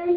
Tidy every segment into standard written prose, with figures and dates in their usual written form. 5.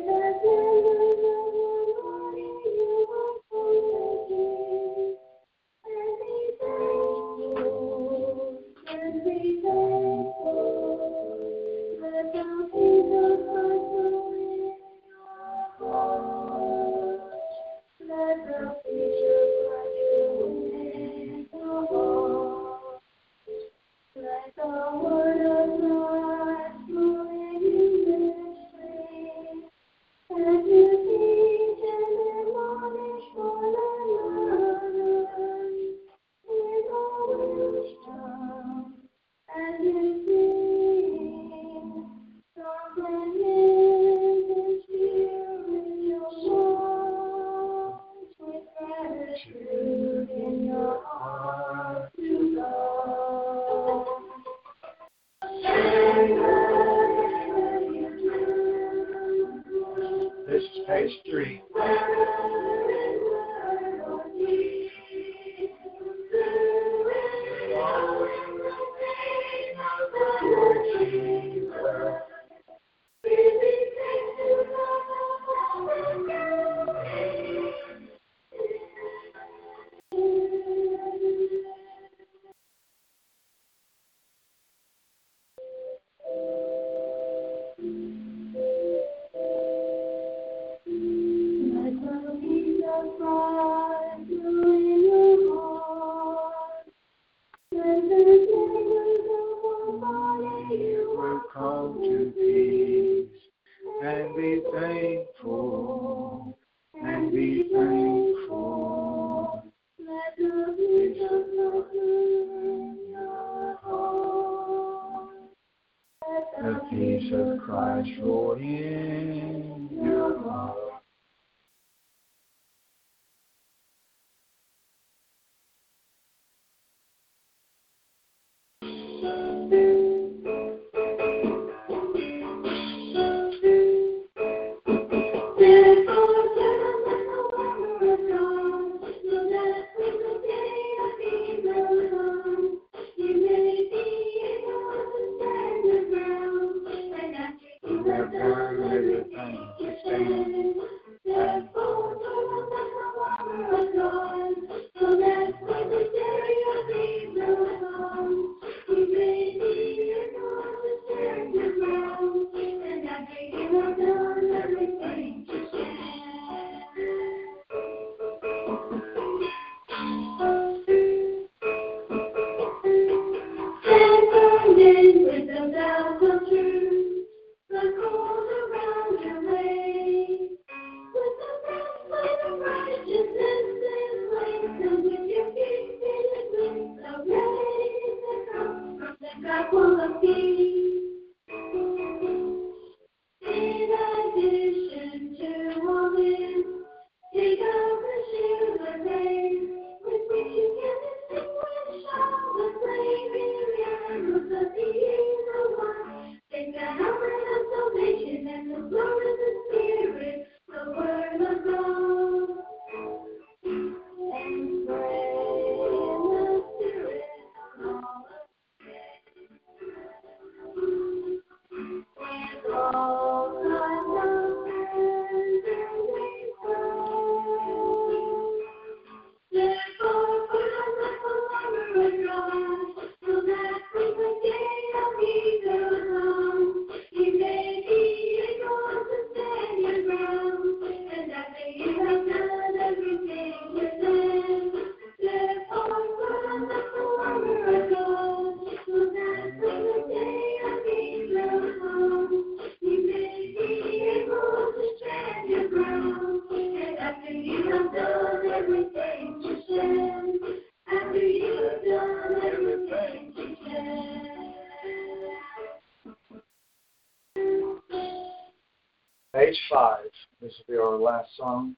This will be our last song.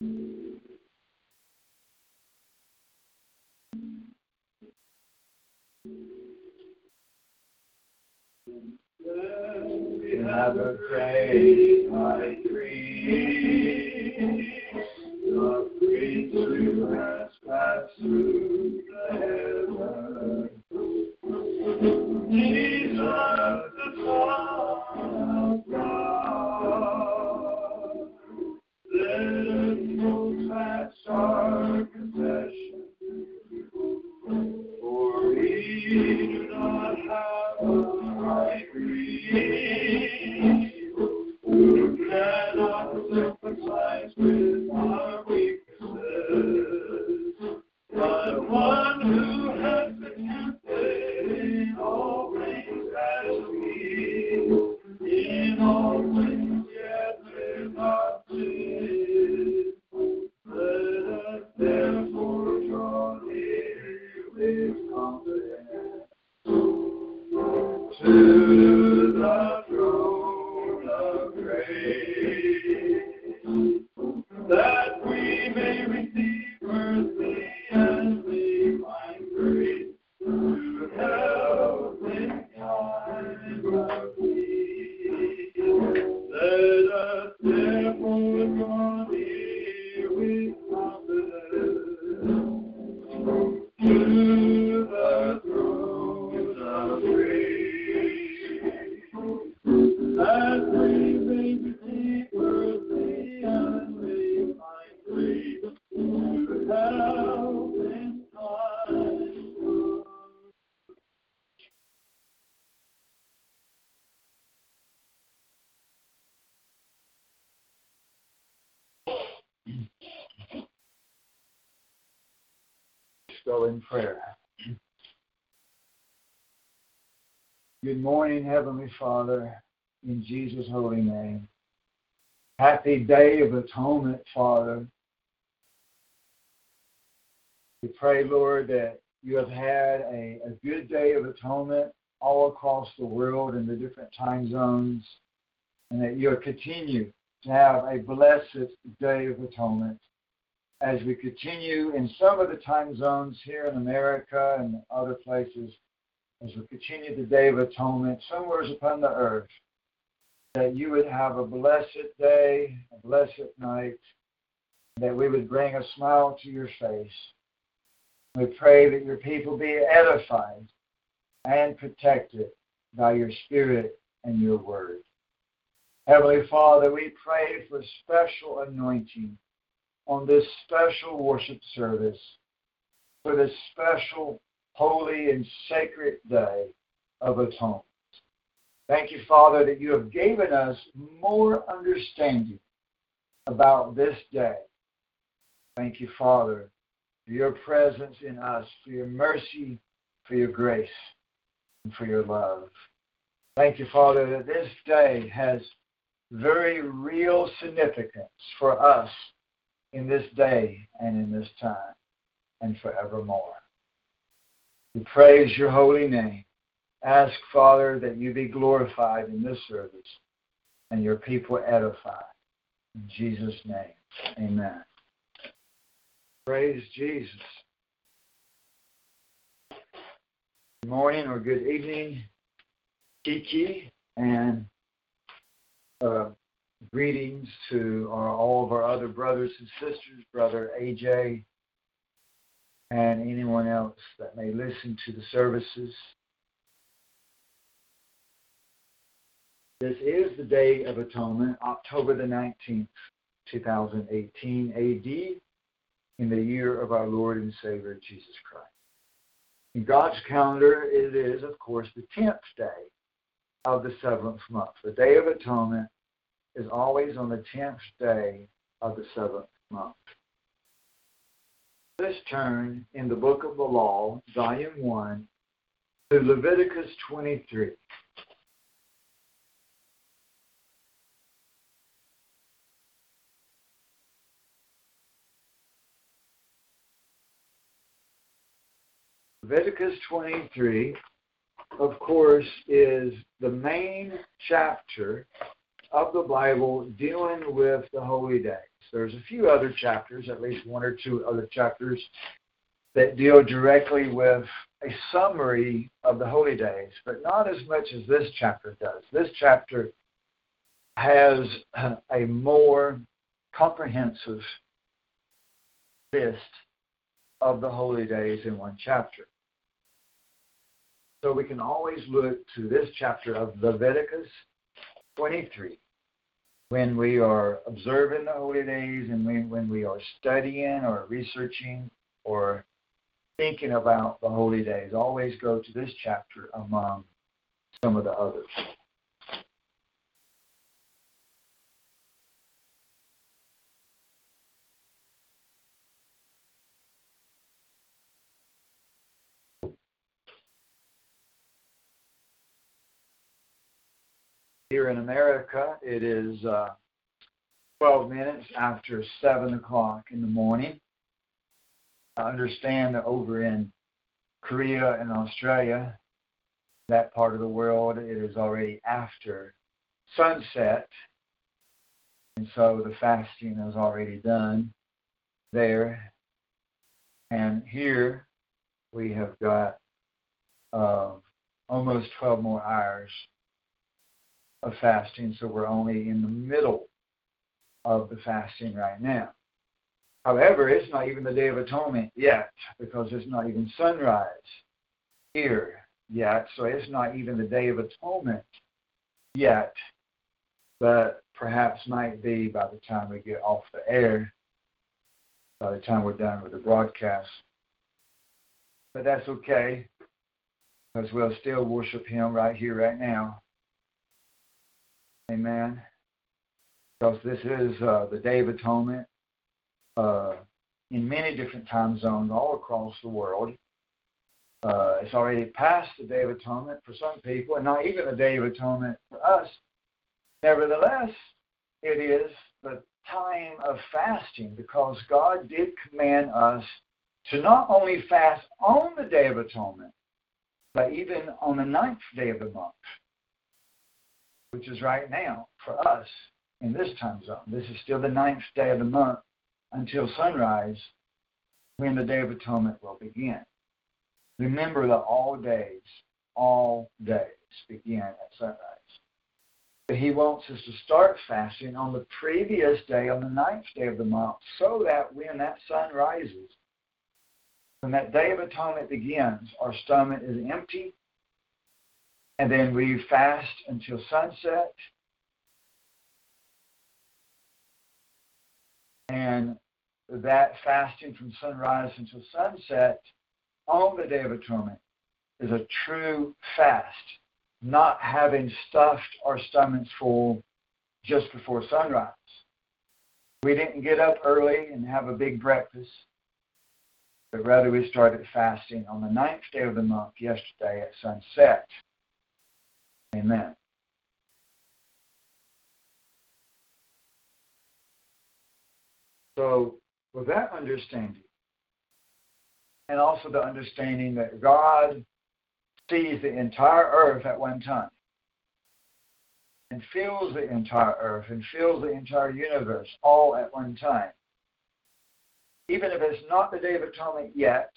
We have a great high priest, the priest who has passed through the heavens. In prayer. Good morning, Heavenly Father, in Jesus' holy name. Happy Day of Atonement, Father. We pray, Lord, that you have had a good Day of Atonement all across the world in the different time zones, and that you'll continue to have a blessed Day of Atonement. As we continue in some of the time zones here in America and other places, as we continue the Day of Atonement somewhere upon the earth, that you would have a blessed day, a blessed night, that we would bring a smile to your face. We pray that your people be edified and protected by your Spirit and your Word. Heavenly Father, we pray for special anointing on this special worship service, for this special, holy, and sacred Day of Atonement. Thank you, Father, that you have given us more understanding about this day. Thank you, Father, for your presence in us, for your mercy, for your grace, and for your love. Thank you, Father, that this day has very real significance for us in this day and in this time and forevermore. We praise your holy name. Ask, Father, that you be glorified in this service and your people edified. In Jesus' name, amen. Praise Jesus. Good morning or good evening, Kiki, and greetings to all of our other brothers and sisters, Brother AJ, and anyone else that may listen to the services. This is the Day of Atonement, October the 19th, 2018 AD, in the year of our Lord and Savior, Jesus Christ. In God's calendar, it is, of course, the 10th day of the 7th month. The Day of Atonement is always on the 10th day of the 7th month. Let's turn in the Book of the Law, Volume 1, to Leviticus 23. Leviticus 23, of course, is the main chapter of the Bible dealing with the holy days. There's a few other chapters, at least one or two other chapters, that deal directly with a summary of the holy days, but not as much as this chapter does. This chapter has a more comprehensive list of the holy days in one chapter. So we can always look to this chapter of Leviticus 23, when we are observing the holy days and when we are studying or researching or thinking about the holy days, always go to this chapter among some of the others. Here in America, it is 12 minutes after 7 o'clock in the morning. I understand that over in Korea and Australia, that part of the world, it is already after sunset. And so the fasting is already done there. And here we have got almost 12 more hours of fasting. So we're only in the middle of the fasting right now. However, it's not even the Day of Atonement yet, because it's not even sunrise here yet. So it's not even the Day of Atonement yet, but perhaps might be by the time we get off the air, by the time we're done with the broadcast. But that's okay, because we'll still worship Him right here, right now. Amen. Because this is the Day of Atonement in many different time zones all across the world. It's already past the Day of Atonement for some people, and not even the Day of Atonement for us. Nevertheless, it is the time of fasting, because God did command us to not only fast on the Day of Atonement, but even on the 9th day of the month, which is right now for us in this time zone. This is still the 9th day of the month until sunrise, when the Day of Atonement will begin. Remember that all days begin at sunrise. But He wants us to start fasting on the previous day, on the 9th day of the month, so that when that sun rises, when that Day of Atonement begins, our stomach is empty, and then we fast until sunset, and that fasting from sunrise until sunset on the Day of Atonement is a true fast, not having stuffed our stomachs full just before sunrise. We didn't get up early and have a big breakfast, but rather we started fasting on the 9th day of the month, yesterday at sunset. Amen. So with that understanding, and also the understanding that God sees the entire earth at one time, and fills the entire earth, and fills the entire universe all at one time. Even if it's not the Day of Atonement yet,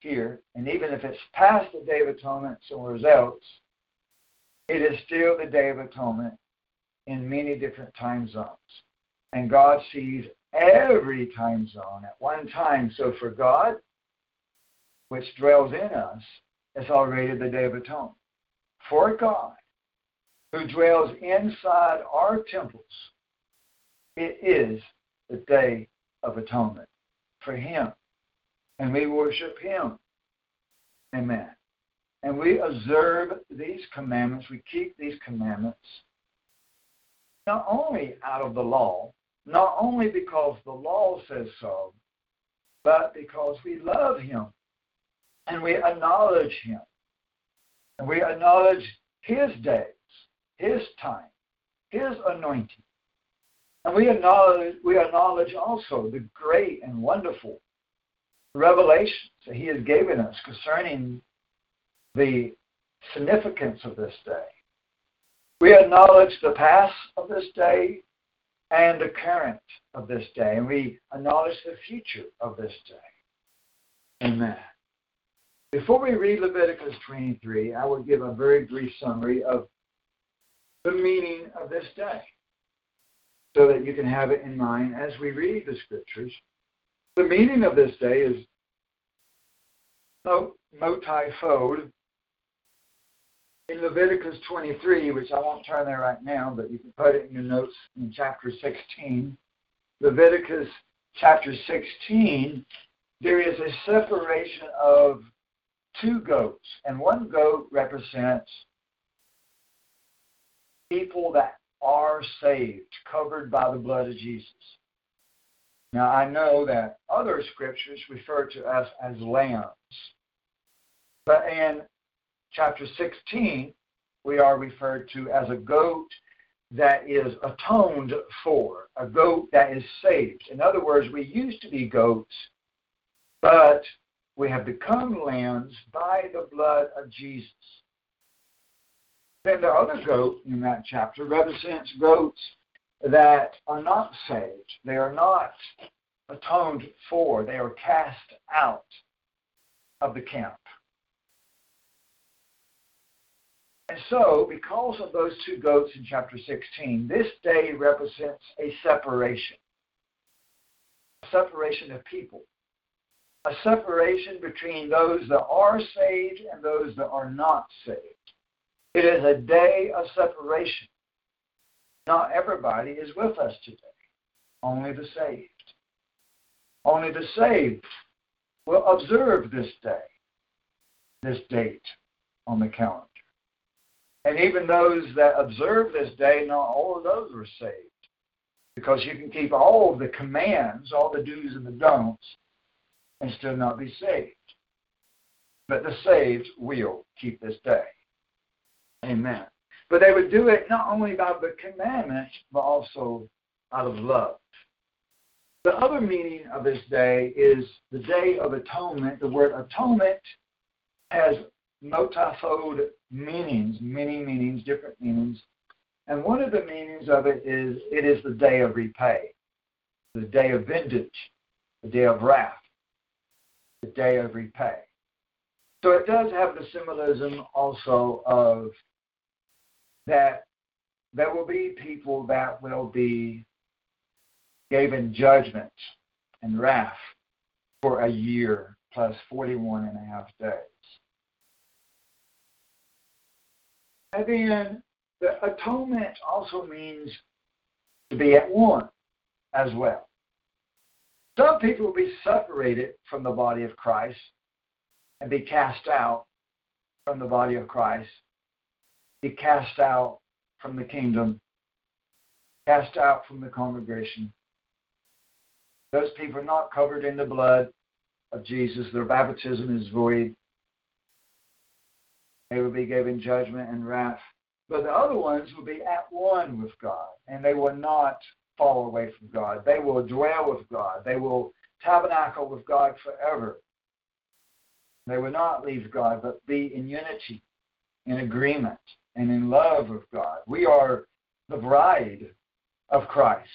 here, and even if it's past the Day of Atonement somewhere else, it is still the Day of Atonement in many different time zones. And God sees every time zone at one time. So for God, which dwells in us, it's already the Day of Atonement. For God, who dwells inside our temples, it is the Day of Atonement for Him. And we worship Him. Amen. And we observe these commandments. We keep these commandments not only out of the law, not only because the law says so, but because we love Him. And we acknowledge Him. And we acknowledge His days, His time, His anointing. And we acknowledge also the great and wonderful revelations that He has given us concerning the significance of this day. We acknowledge the past of this day and the current of this day. And we acknowledge the future of this day. Amen. Before we read Leviticus 23, I will give a very brief summary of the meaning of this day, so that you can have it in mind as we read the Scriptures. The meaning of this day is multifold. In Leviticus 23, which I won't turn there right now, but you can put it in your notes in chapter 16. Leviticus chapter 16, there is a separation of two goats, and one goat represents people that are saved, covered by the blood of Jesus. Now, I know that other scriptures refer to us as lambs, but in chapter 16, we are referred to as a goat that is atoned for, a goat that is saved. In other words, we used to be goats, but we have become lambs by the blood of Jesus. Then the other goat in that chapter represents goats that are not saved. They are not atoned for. They are cast out of the camp. And so, because of those two goats in chapter 16, this day represents a separation of people, a separation between those that are saved and those that are not saved. It is a day of separation. Not everybody is with us today, only the saved. Only the saved will observe this day, this date on the calendar. And even those that observe this day, not all of those are saved. Because you can keep all of the commands, all the do's and the don'ts, and still not be saved. But the saved will keep this day. Amen. But they would do it not only by the commandment, but also out of love. The other meaning of this day is the Day of Atonement. The word atonement has multifold meanings, many meanings, different meanings. And one of the meanings of it is the day of repay, the day of vengeance, the day of wrath, the day of repay. So it does have the symbolism also of that there will be people that will be given judgment and wrath for a year plus 41 and a half days. And then the atonement also means to be at one as well. Some people will be separated from the body of Christ and be cast out from the body of Christ, be cast out from the kingdom, cast out from the congregation. Those people are not covered in the blood of Jesus. Their baptism is void. They will be given judgment and wrath. But the other ones will be at one with God, and they will not fall away from God. They will dwell with God. They will tabernacle with God forever. They will not leave God, but be in unity, in agreement, and in love with God. We are the bride of Christ.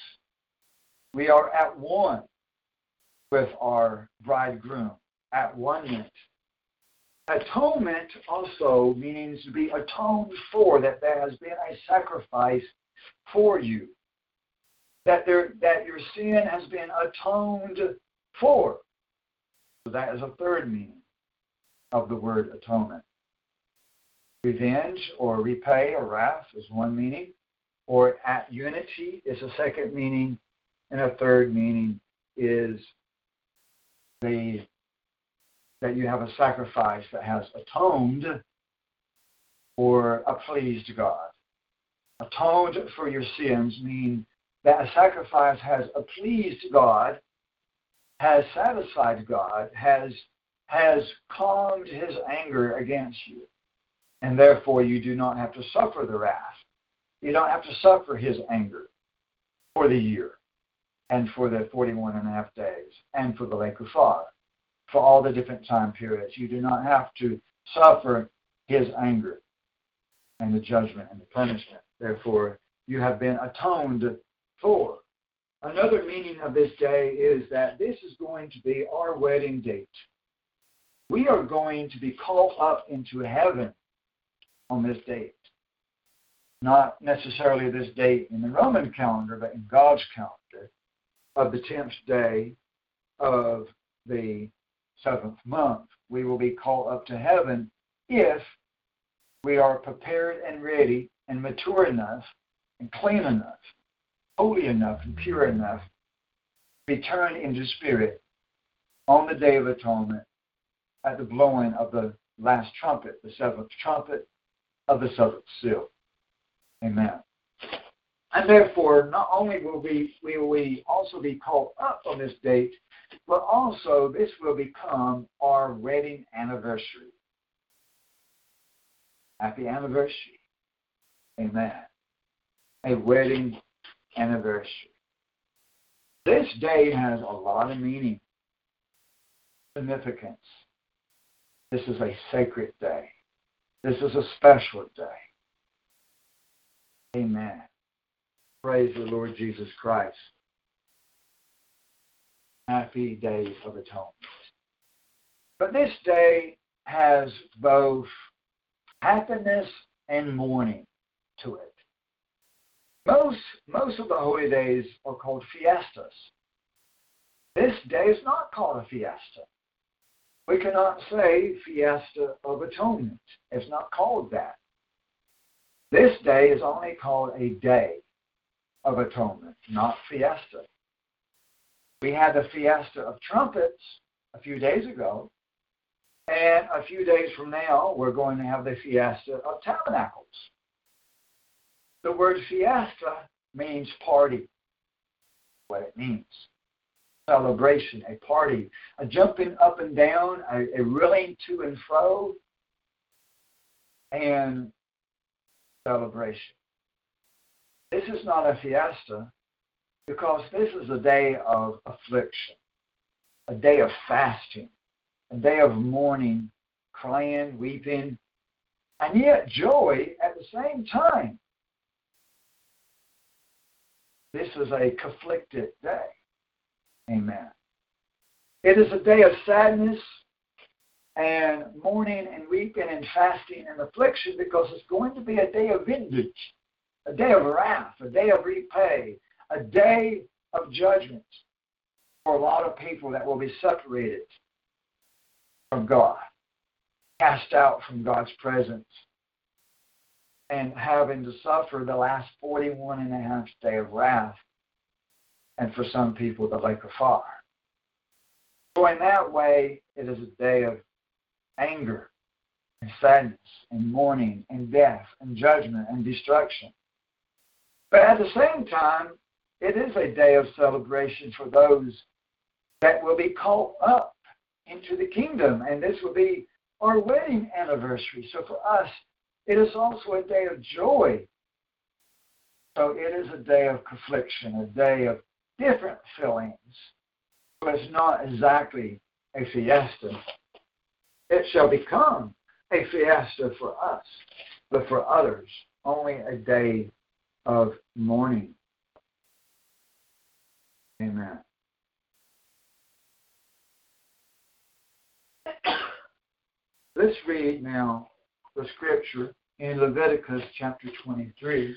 We are at one with our bridegroom, at one. Atonement also means to be atoned for, that there has been a sacrifice for you, that your sin has been atoned for. So that is a third meaning of the word atonement. Revenge or repay or wrath is one meaning, or at unity is a second meaning, and a third meaning is that you have a sacrifice that has atoned or appeased God. Atoned for your sins mean that a sacrifice has appeased God, has satisfied God, has calmed his anger against you. And therefore, you do not have to suffer the wrath. You don't have to suffer his anger for the year and for the 41 and a half days and for the lake of fire. For all the different time periods. You do not have to suffer his anger and the judgment and the punishment. Therefore, you have been atoned for. Another meaning of this day is that this is going to be our wedding date. We are going to be called up into heaven on this date. Not necessarily this date in the Roman calendar, but in God's calendar of the 10th day of the 7th month. We will be called up to heaven if we are prepared and ready and mature enough and clean enough, holy enough and pure enough to be turned into spirit on the Day of Atonement at the blowing of the last trumpet, the 7th trumpet of the 7th seal. Amen. And therefore, not only will we also be called up on this date, but also this will become our wedding anniversary. Happy anniversary. Amen. A wedding anniversary. This day has a lot of meaning, significance, This is a sacred day. This is a special day. Amen. Praise the Lord Jesus Christ. Happy Day of Atonement. But this day has both happiness and mourning to it. Most of the holy days are called fiestas. This day is not called a fiesta. We cannot say Fiesta of Atonement. It's not called that. This day is only called a Day of Atonement, not fiesta. We had the Fiesta of Trumpets a few days ago, and a few days from now, we're going to have the Fiesta of Tabernacles. The word fiesta means party, what it means. Celebration, a party, a jumping up and down, a reeling to and fro, and celebration. This is not a fiesta because this is a day of affliction, a day of fasting, a day of mourning, crying, weeping, and yet joy at the same time. This is a conflicted day. Amen. It is a day of sadness and mourning and weeping and fasting and affliction because it's going to be a day of vengeance, a day of wrath, a day of repay, a day of judgment for a lot of people that will be separated from God, cast out from God's presence, and having to suffer the last 41 and a half day of wrath. And for some people, the lake of fire. So in that way, it is a day of anger and sadness and mourning and death and judgment and destruction. But at the same time, it is a day of celebration for those that will be called up into the kingdom. And this will be our wedding anniversary. So for us, it is also a day of joy. So it is a day of confliction, a day of different feelings, but it's not exactly a fiesta. It shall become a fiesta for us, but for others, only a day of mourning. Amen. Let's read now the scripture in Leviticus chapter 23.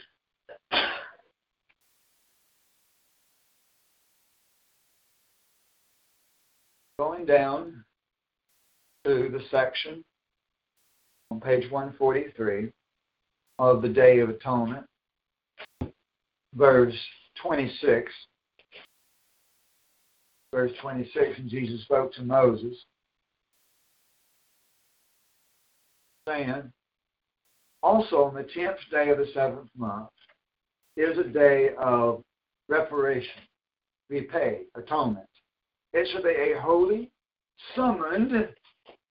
Going down to the section on page 143 of the Day of Atonement, verse 26, and Jesus spoke to Moses, saying, also on the 10th day of the 7th month is a day of reparation, repay, atonement. It shall be a holy, summoned,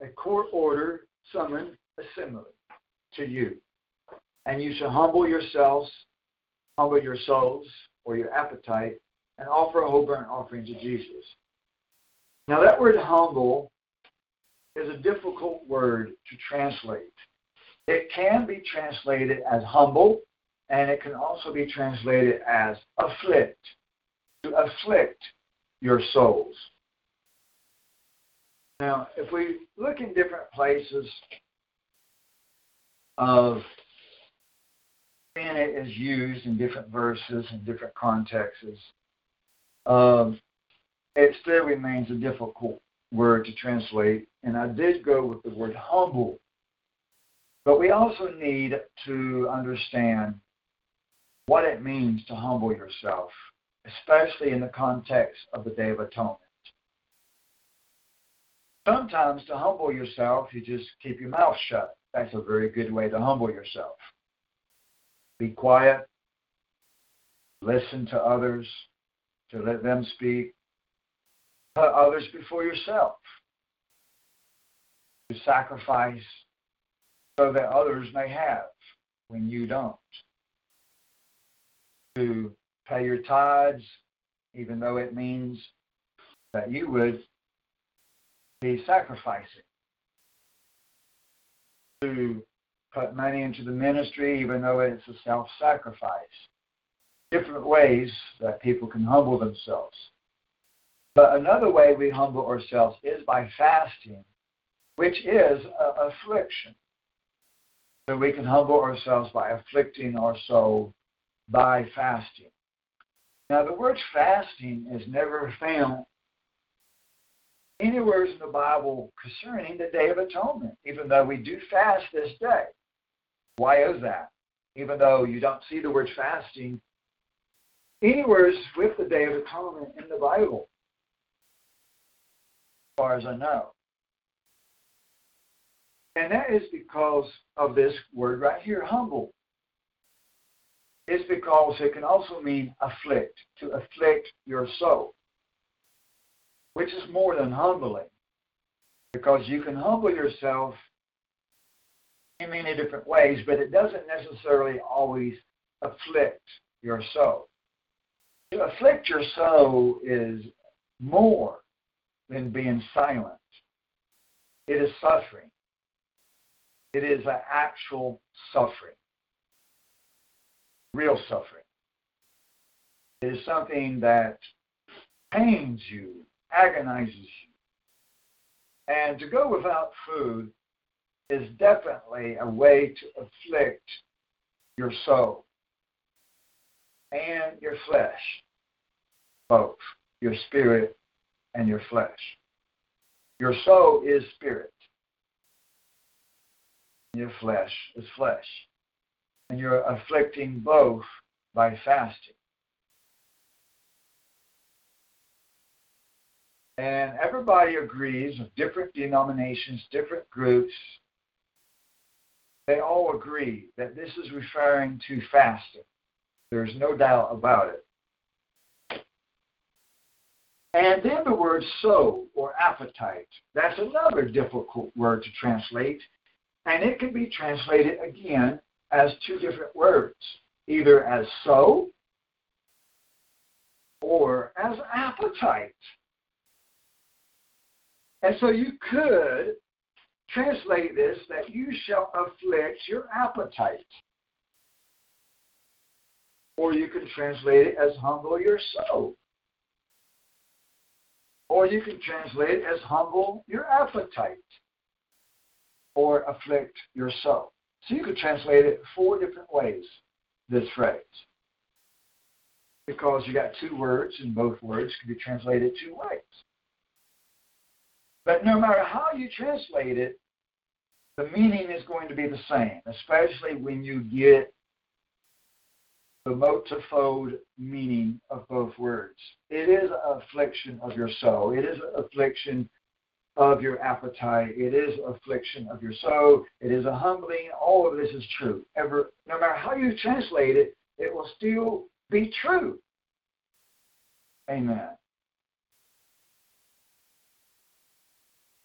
a court order, summoned assembly to you. And you shall humble your souls, or your appetite, and offer a whole burnt offering to Jesus. Now that word humble is a difficult word to translate. It can be translated as humble, and it can also be translated as afflict, to afflict your souls. Now, if we look in different places of when it is used in different verses and different contexts, it still remains a difficult word to translate. And I did go with the word humble. But we also need to understand what it means to humble yourself, especially in the context of the Day of Atonement. Sometimes to humble yourself, you just keep your mouth shut. That's a very good way to humble yourself. Be quiet, listen to others, to let them speak, put others before yourself, to sacrifice so that others may have when you don't, to pay your tithes, even though it means that you would be sacrificing. to put money into the ministry, even though it's a self-sacrifice. Different ways that people can humble themselves. But another way we humble ourselves is by fasting, which is affliction. So we can humble ourselves by afflicting our soul by fasting. Now, the word fasting is never found anywhere in the Bible concerning the Day of Atonement, even though we do fast this day. Why is that? Even though you don't see the word fasting anywhere with the Day of Atonement in the Bible, as far as I know. And that is because of this word right here, humble. It's because it can also mean afflict, to afflict your soul, which is more than humbling, because you can humble yourself in many different ways, but it doesn't necessarily always afflict your soul. To afflict your soul is more than being silent. It is suffering. It is an actual suffering, real suffering. It is something that pains you, agonizes you. And to go without food is definitely a way to afflict your soul and your flesh, both your spirit and your flesh. Your soul is spirit. Your flesh is flesh. And you're afflicting both by fasting. And everybody agrees, with different denominations, different groups, they all agree that this is referring to fasting. There's no doubt about it. And then the word soul, or appetite. That's another difficult word to translate. And it can be translated, again, as two different words. Either as soul or as appetite. And so you could translate this that you shall afflict your appetite. Or you can translate it as humble your soul. Or you can translate it as humble your appetite or afflict your soul. So you could translate it 4 different ways, this phrase. Because you got 2 words, and both words can be translated 2 ways. But no matter how you translate it, the meaning is going to be the same, especially when you get the multifold meaning of both words. It is an affliction of your soul. It is an affliction of your appetite. It is an affliction of your soul. It is a humbling. All of this is true. No matter how you translate it, it will still be true. Amen.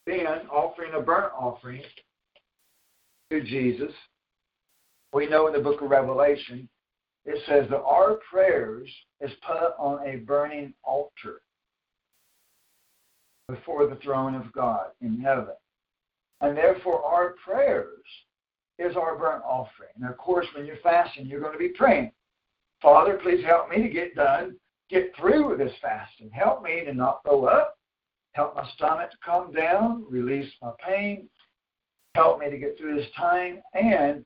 Then, offering a burnt offering to Jesus. We know in the book of Revelation, it says that our prayers is put on a burning altar before the throne of God in heaven. And therefore, our prayers is our burnt offering. And of course, when you're fasting, you're going to be praying. Father, please help me to get through with this fasting. Help me to not go up. Help my stomach to calm down, release my pain. Help me to get through this time. And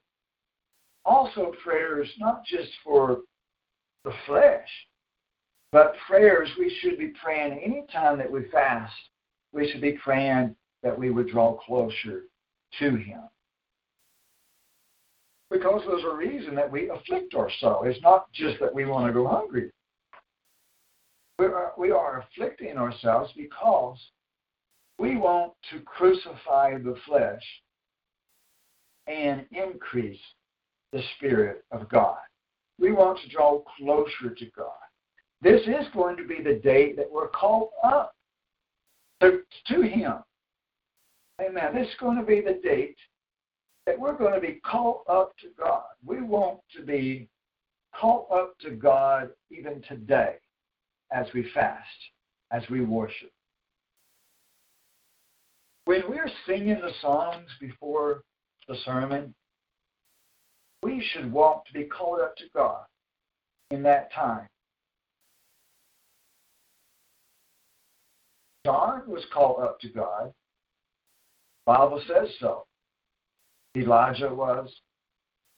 also prayers, not just for the flesh, but prayers we should be praying any time that we fast. We should be praying that we would draw closer to Him. Because there's a reason that we afflict our soul. It's not just that we want to go hungry. We are afflicting ourselves because we want to crucify the flesh and increase the Spirit of God. We want to draw closer to God. This is going to be the day that we're called up to Him. Amen. This is going to be the date that we're going to be called up to God. We want to be called up to God even today as we fast, as we worship. When we're singing the songs before the sermon. We should want to be called up to God in that time. John was called up to God. The Bible says so. Elijah was.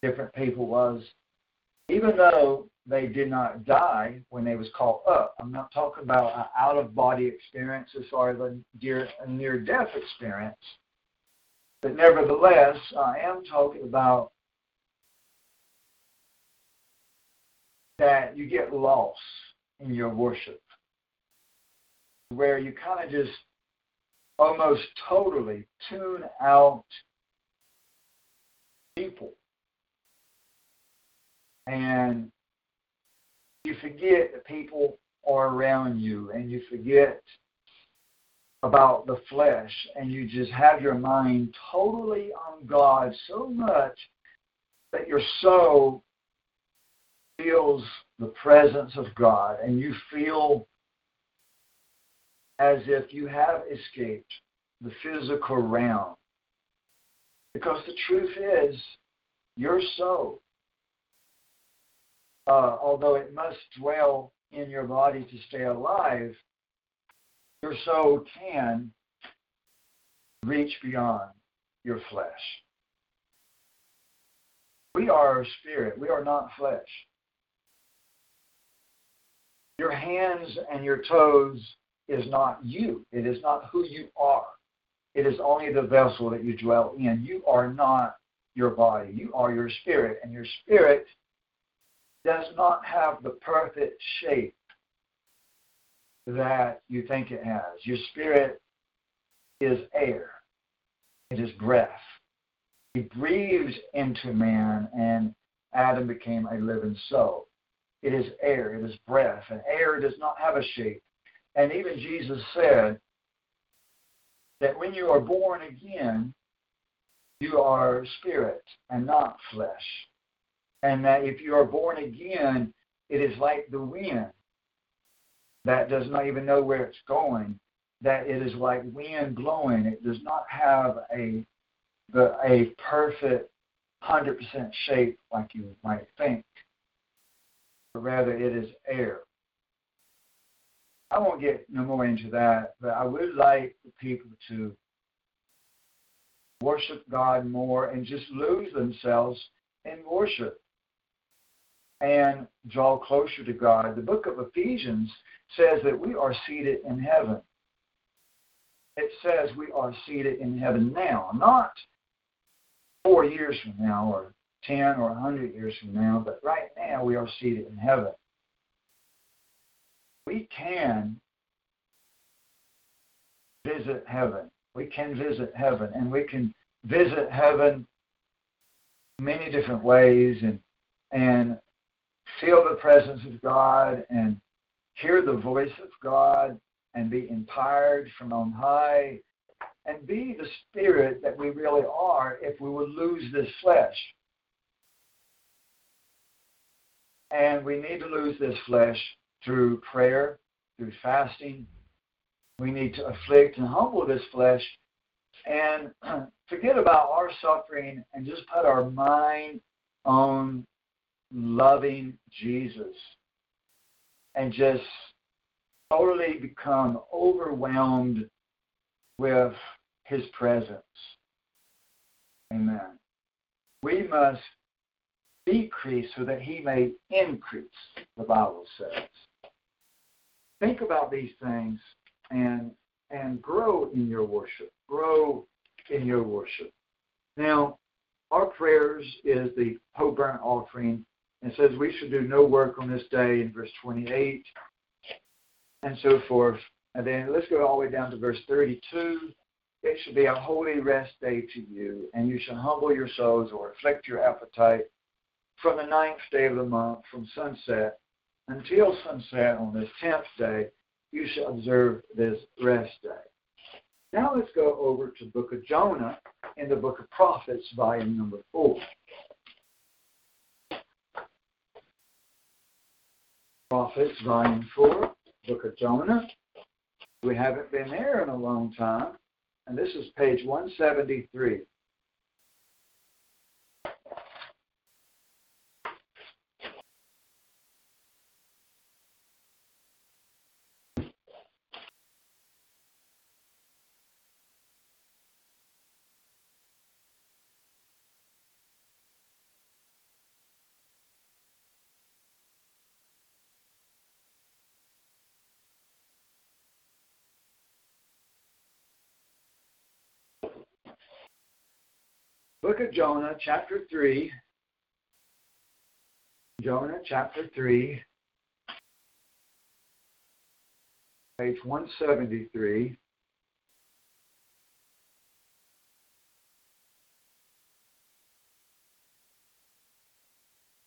Different people was. Even though they did not die when they was called up. I'm not talking about an out-of-body experience as far as a near-death experience. But nevertheless, I am talking about that you get lost in your worship, where you kind of just almost totally tune out people. And you forget that people are around you, and you forget about the flesh, and you just have your mind totally on God so much that your soul feels the presence of God, and you feel as if you have escaped the physical realm. Because the truth is, your soul, although it must dwell in your body to stay alive, your soul can reach beyond your flesh. We are a spirit. We are not flesh. Your hands and your toes is not you. It is not who you are. It is only the vessel that you dwell in. You are not your body. You are your spirit, and your spirit does not have the perfect shape that you think it has. Your spirit is air. It is breath. He breathed into man, and Adam became a living soul. It is air. It is breath. And air does not have a shape. And even Jesus said that when you are born again, you are spirit and not flesh. And that if you are born again, it is like the wind that does not even know where it's going, that it is like wind blowing. It does not have a perfect 100% shape like you might think, but rather it is air. I won't get no more into that, but I would like the people to worship God more and just lose themselves in worship and draw closer to God. The book of Ephesians says that we are seated in heaven. It says we are seated in heaven now, not 4 years from now or 10 or 100 years from now, but right now we are seated in heaven. We can visit heaven. We can visit heaven, and we can visit heaven many different ways and feel the presence of God and hear the voice of God and be empowered from on high and be the spirit that we really are if we would lose this flesh. And we need to lose this flesh through prayer, through fasting. We need to afflict and humble this flesh and forget about our suffering and just put our mind on loving Jesus and just totally become overwhelmed with his presence. Amen. We must decrease so that he may increase, the Bible says. Think about these things and grow in your worship. Grow in your worship. Now, our prayers is the whole burnt offering. And says we should do no work on this day in verse 28 and so forth. And then let's go all the way down to verse 32. It should be a holy rest day to you, and you shall humble your souls or afflict your appetite from the 9th day of the month, from sunset until sunset on the 10th day. You shall observe this rest day. Now let's go over to the book of Jonah in the book of Prophets, volume number 4. Prophets, volume 4, book of Jonah. We haven't been there in a long time. And this is page 173. Book of Jonah, chapter 3. Jonah, chapter 3. Page 173.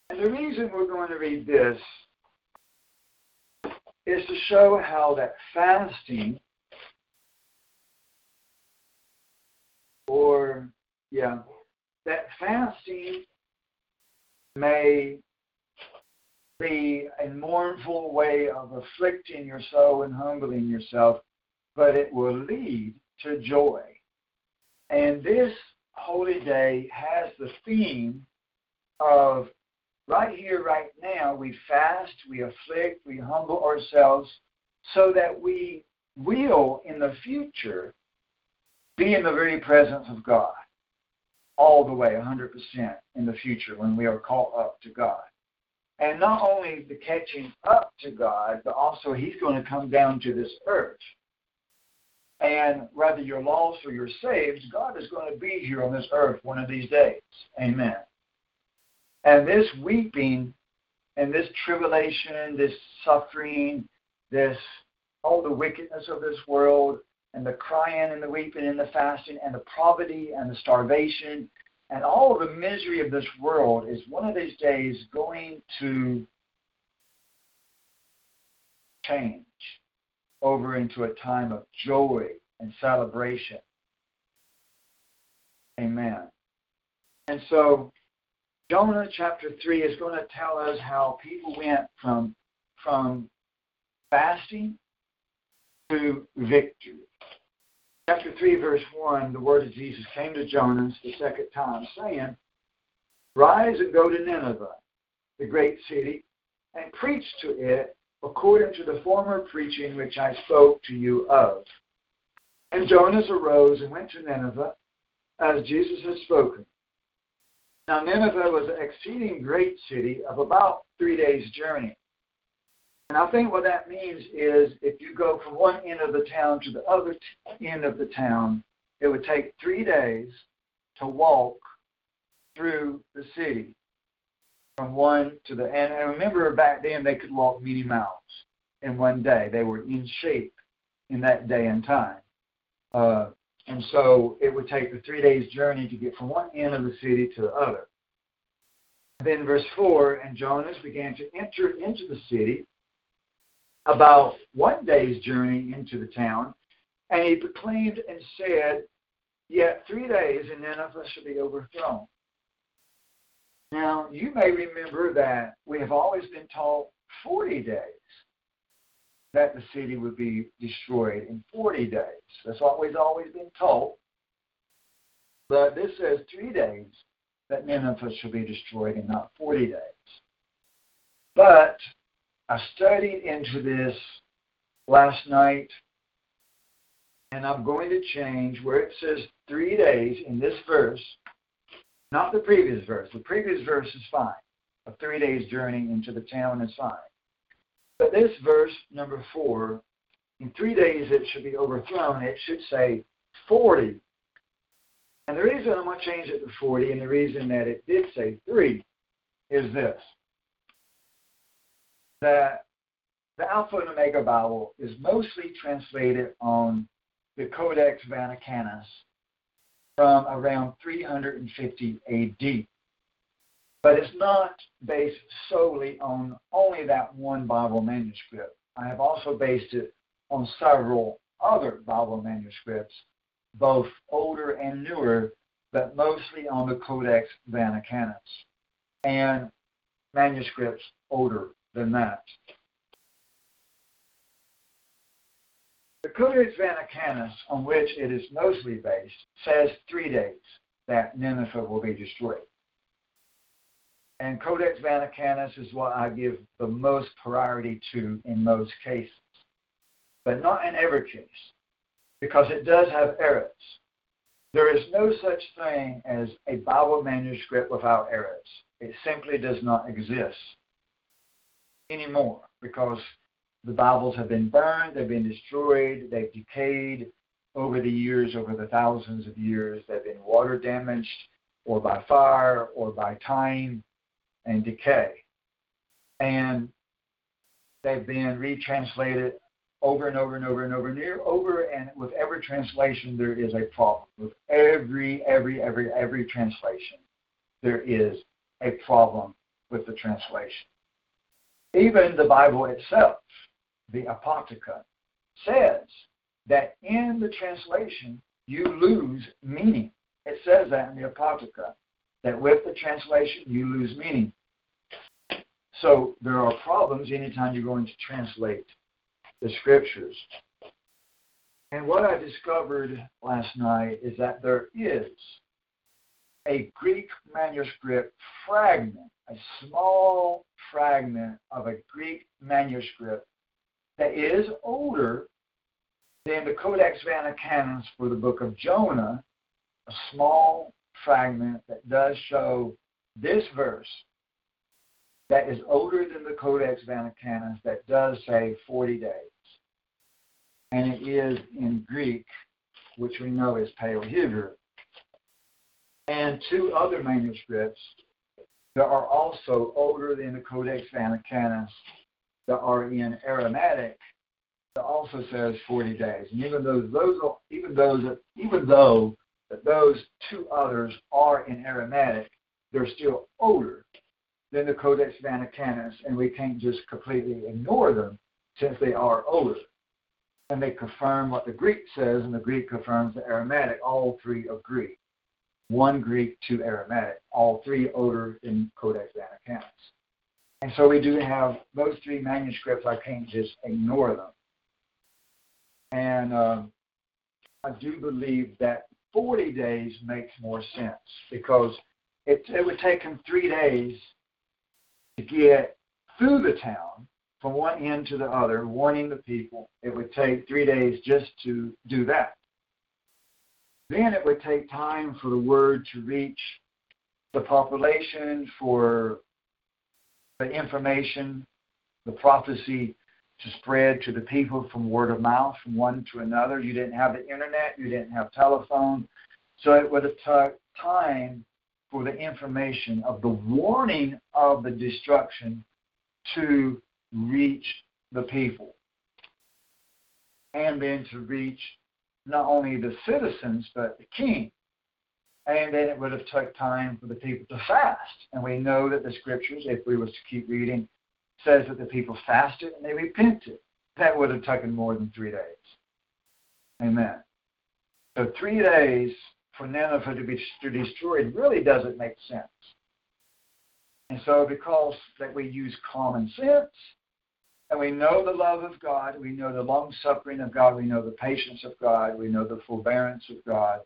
And the reason we're going to read this is to show how that fasting, that fasting may be a mournful way of afflicting your soul and humbling yourself, but it will lead to joy. And this holy day has the theme of right here, right now, we fast, we afflict, we humble ourselves so that we will, in the future, be in the very presence of God all the way, 100% in the future when we are caught up to God. And not only the catching up to God, but also He's going to come down to this earth. And whether you're lost or you're saved, God is going to be here on this earth one of these days. Amen. And this weeping and this tribulation, this suffering, this all the wickedness of this world, and the crying and the weeping and the fasting and the poverty and the starvation and all the misery of this world is one of these days going to change over into a time of joy and celebration. Amen. And so Jonah chapter 3 is going to tell us how people went from fasting to victory. Chapter 3, verse 1, the word of Jesus came to Jonah the second time, saying, "Rise and go to Nineveh, the great city, and preach to it according to the former preaching which I spoke to you of." And Jonah arose and went to Nineveh, as Jesus had spoken. Now Nineveh was an exceeding great city of about 3 days' journey. And I think what that means is if you go from one end of the town to the other end of the town, it would take 3 days to walk through the city from one to the end. And remember back then they could walk many miles in one day. They were in shape in that day and time. And so it would take the 3 days journey to get from one end of the city to the other. Then verse 4, and Jonas began to enter into the city about 1 day's journey into the town, and he proclaimed and said, "Yet 3 days and Nineveh shall be overthrown." Now, you may remember that we have always been taught 40 days that the city would be destroyed in 40 days. That's what we've always been told. But this says 3 days that Nineveh shall be destroyed in not 40 days. But I studied into this last night, and I'm going to change where it says 3 days in this verse, not the previous verse. The previous verse is fine. A 3 days journey into the town is fine. But this verse, number 4, in 3 days it should be overthrown. It should say 40. And the reason I'm going to change it to 40, and the reason that it did say 3, is this. That the Alpha and Omega Bible is mostly translated on the Codex Vaticanus from around 350 AD. But it's not based solely on only that one Bible manuscript. I have also based it on several other Bible manuscripts, both older and newer, but mostly on the Codex Vaticanus and manuscripts older than that. The Codex Vaticanus, on which it is mostly based, says 3 days that Nineveh will be destroyed. And Codex Vaticanus is what I give the most priority to in most cases, but not in every case, because it does have errors. There is no such thing as a Bible manuscript without errors. It simply does not exist anymore, because the Bibles have been burned, they've been destroyed, they've decayed over the years, over the thousands of years, they've been water damaged, or by fire or by time and decay. And they've been retranslated over and over and over and over and over, and with every translation there is a problem. With every translation there is a problem with the translation. Even the Bible itself, the Apocrypha, says that in the translation you lose meaning. It says that in the Apocrypha, that with the translation you lose meaning. So there are problems anytime you're going to translate the scriptures. And what I discovered last night is that there is a Greek manuscript fragment, a small fragment of a Greek manuscript that is older than the Codex Vaticanus for the book of Jonah, a small fragment that does show this verse that is older than the Codex Vaticanus, that does say 40 days. And it is in Greek, which we know is Paleo Hebrew. And two other manuscripts that are also older than the Codex Vaticanus, that are in Aramaic, that also says 40 days. And even though those two others are in Aramaic, they're still older than the Codex Vaticanus, and we can't just completely ignore them since they are older. And they confirm what the Greek says, and the Greek confirms the Aramaic. All three of Greek. One Greek, two Aramaic. All three older than Codex Vaticanus. And so we do have those three manuscripts. I can't just ignore them. And I do believe that 40 days makes more sense, because it would take him 3 days to get through the town from one end to the other, warning the people. It would take 3 days just to do that. Then it would take time for the word to reach the population, for the information, the prophecy to spread to the people from word of mouth, from one to another. You didn't have the internet, you didn't have telephone, so it would have took time for the information of the warning of the destruction to reach the people. And then to reach not only the citizens, but the king. And then it would have took time for the people to fast. And we know that the scriptures, if we was to keep reading, says that the people fasted and they repented. That would have taken more than 3 days. Amen. So 3 days for Nineveh to be destroyed really doesn't make sense. And so because that we use common sense, and we know the love of God, we know the long-suffering of God, we know the patience of God, we know the forbearance of God,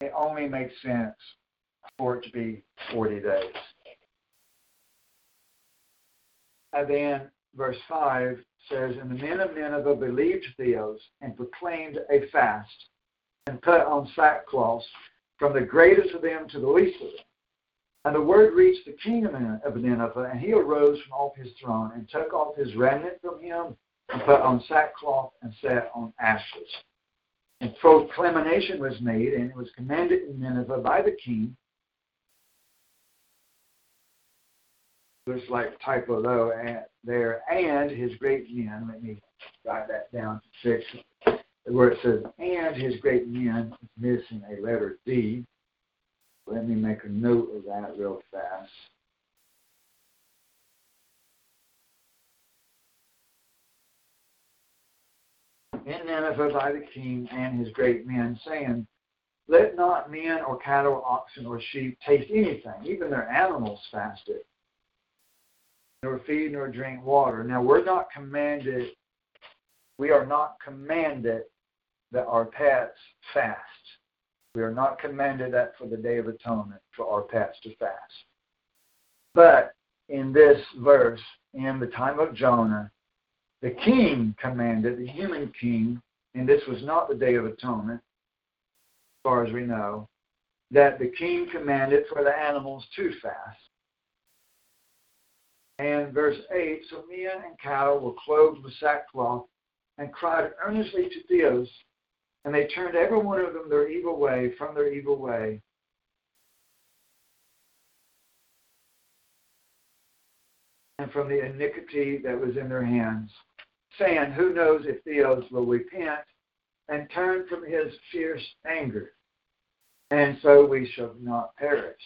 it only makes sense for it to be 40 days. And then verse 5 says, "And the men of Nineveh believed Theos and proclaimed a fast and put on sackcloth from the greatest of them to the least of them. And the word reached the king of Nineveh, and he arose from off his throne and took off his remnant from him and put on sackcloth and sat on ashes. And proclamation was made, and it was commanded in Nineveh by the king." Looks like typo though there. "And his great men," let me write that down to 6, where it says "and his great men" is missing a letter D. Let me make a note of that real fast. "In Nineveh by the king and his great men, saying, let not men or cattle, oxen or sheep taste anything, even their animals fasted, nor feed nor drink water." Now we are not commanded that our pets fast. We are not commanded that for the Day of Atonement, for our pets to fast. But in this verse, in the time of Jonah, the king commanded, the human king, and this was not the Day of Atonement, as far as we know, that the king commanded for the animals to fast. And verse 8, "So men and cattle were clothed with sackcloth and cried earnestly to Theos, And they turned every one of them their evil way from their evil way. And from the iniquity that was in their hands, saying, who knows if Theos will repent and turn from his fierce anger, and so we shall not perish.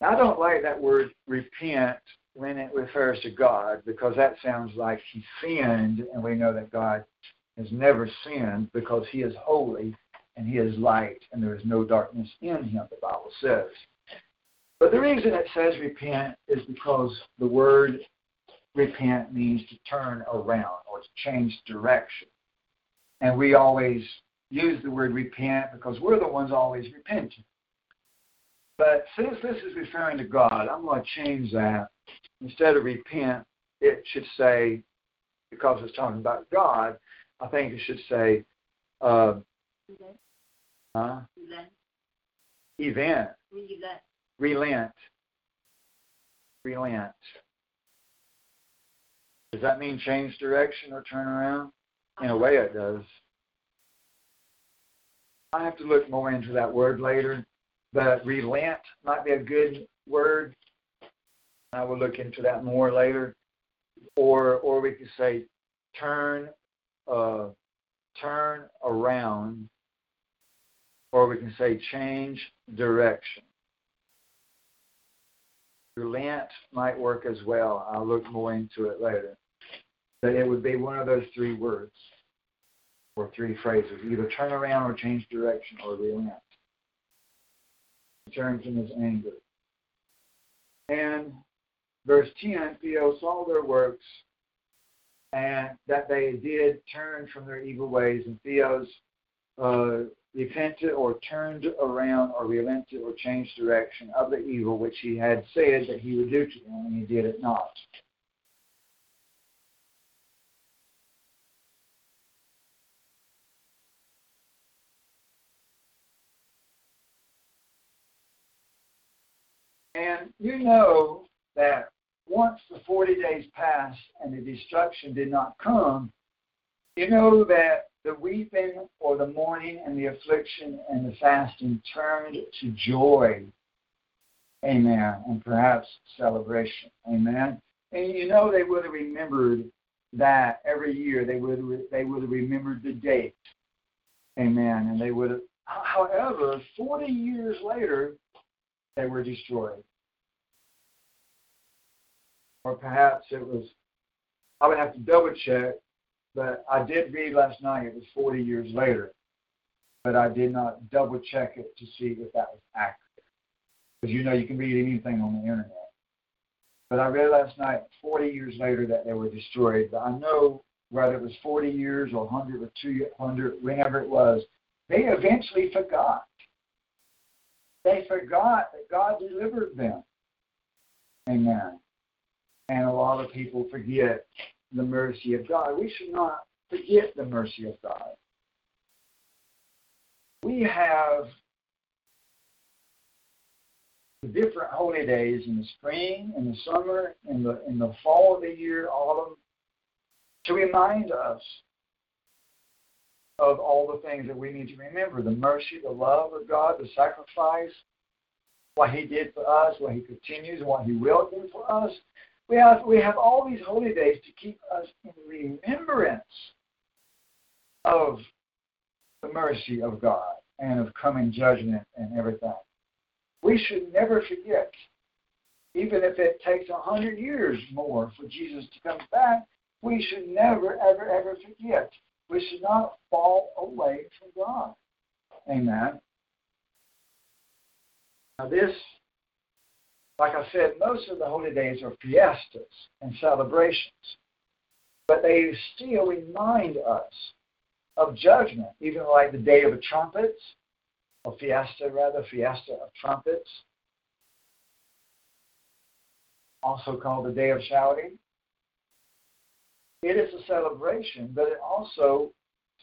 Now, I don't like that word repent when it refers to God, because that sounds like he sinned, and we know that God has never sinned because he is holy and he is light and there is no darkness in him, the Bible says. But the reason it says repent is because the word repent means to turn around or to change direction. And we always use the word repent because we're the ones always repenting. But since this is referring to God, I'm going to change that. Instead of repent, it should say, because it's talking about God, I think it should say relent. Does that mean change direction or turn around? In a way it does. I have to look more into that word later, but relent might be a good word. I will look into that more later. Or we could say turn around, or we can say change direction. Relent might work as well. I'll look more into it later. But it would be one of those three words or three phrases, either turn around or change direction or relent. Turn from his anger. And verse 10, Theo saw their works and that they did turn from their evil ways, and Theos repented or turned around or relented or changed direction of the evil which he had said that he would do to them, and he did it not. And you know that once the 40 days passed and the destruction did not come, you know that the weeping or the mourning and the affliction and the fasting turned to joy. Amen. And perhaps celebration. Amen. And you know they would have remembered that every year. They would have remembered the date. Amen. And they would have, however, 40 years later, they were destroyed. Or perhaps it was, I would have to double check, but I did read last night it was 40 years later, but I did not double check it to see if that was accurate. Because you know you can read anything on the internet. But I read last night 40 years later that they were destroyed. But I know whether it was 40 years or 100 or 200, whenever it was, they eventually forgot. They forgot that God delivered them. Amen. And a lot of people forget the mercy of God. We should not forget the mercy of God. We have the different holy days in the spring, in the summer, in the fall of the year, autumn, to remind us of all the things that we need to remember: the mercy, the love of God, the sacrifice, what he did for us, what he continues, and what he will do for us. We have all these holy days to keep us in remembrance of the mercy of God and of coming judgment and everything. We should never forget, even if it takes 100 years more for Jesus to come back, we should never, ever, ever forget. We should not fall away from God. Amen. Now this, like I said, most of the holy days are fiestas and celebrations. But they still remind us of judgment, even like the Day of the Trumpets, or Fiesta of Trumpets, also called the Day of Shouting. It is a celebration, but it also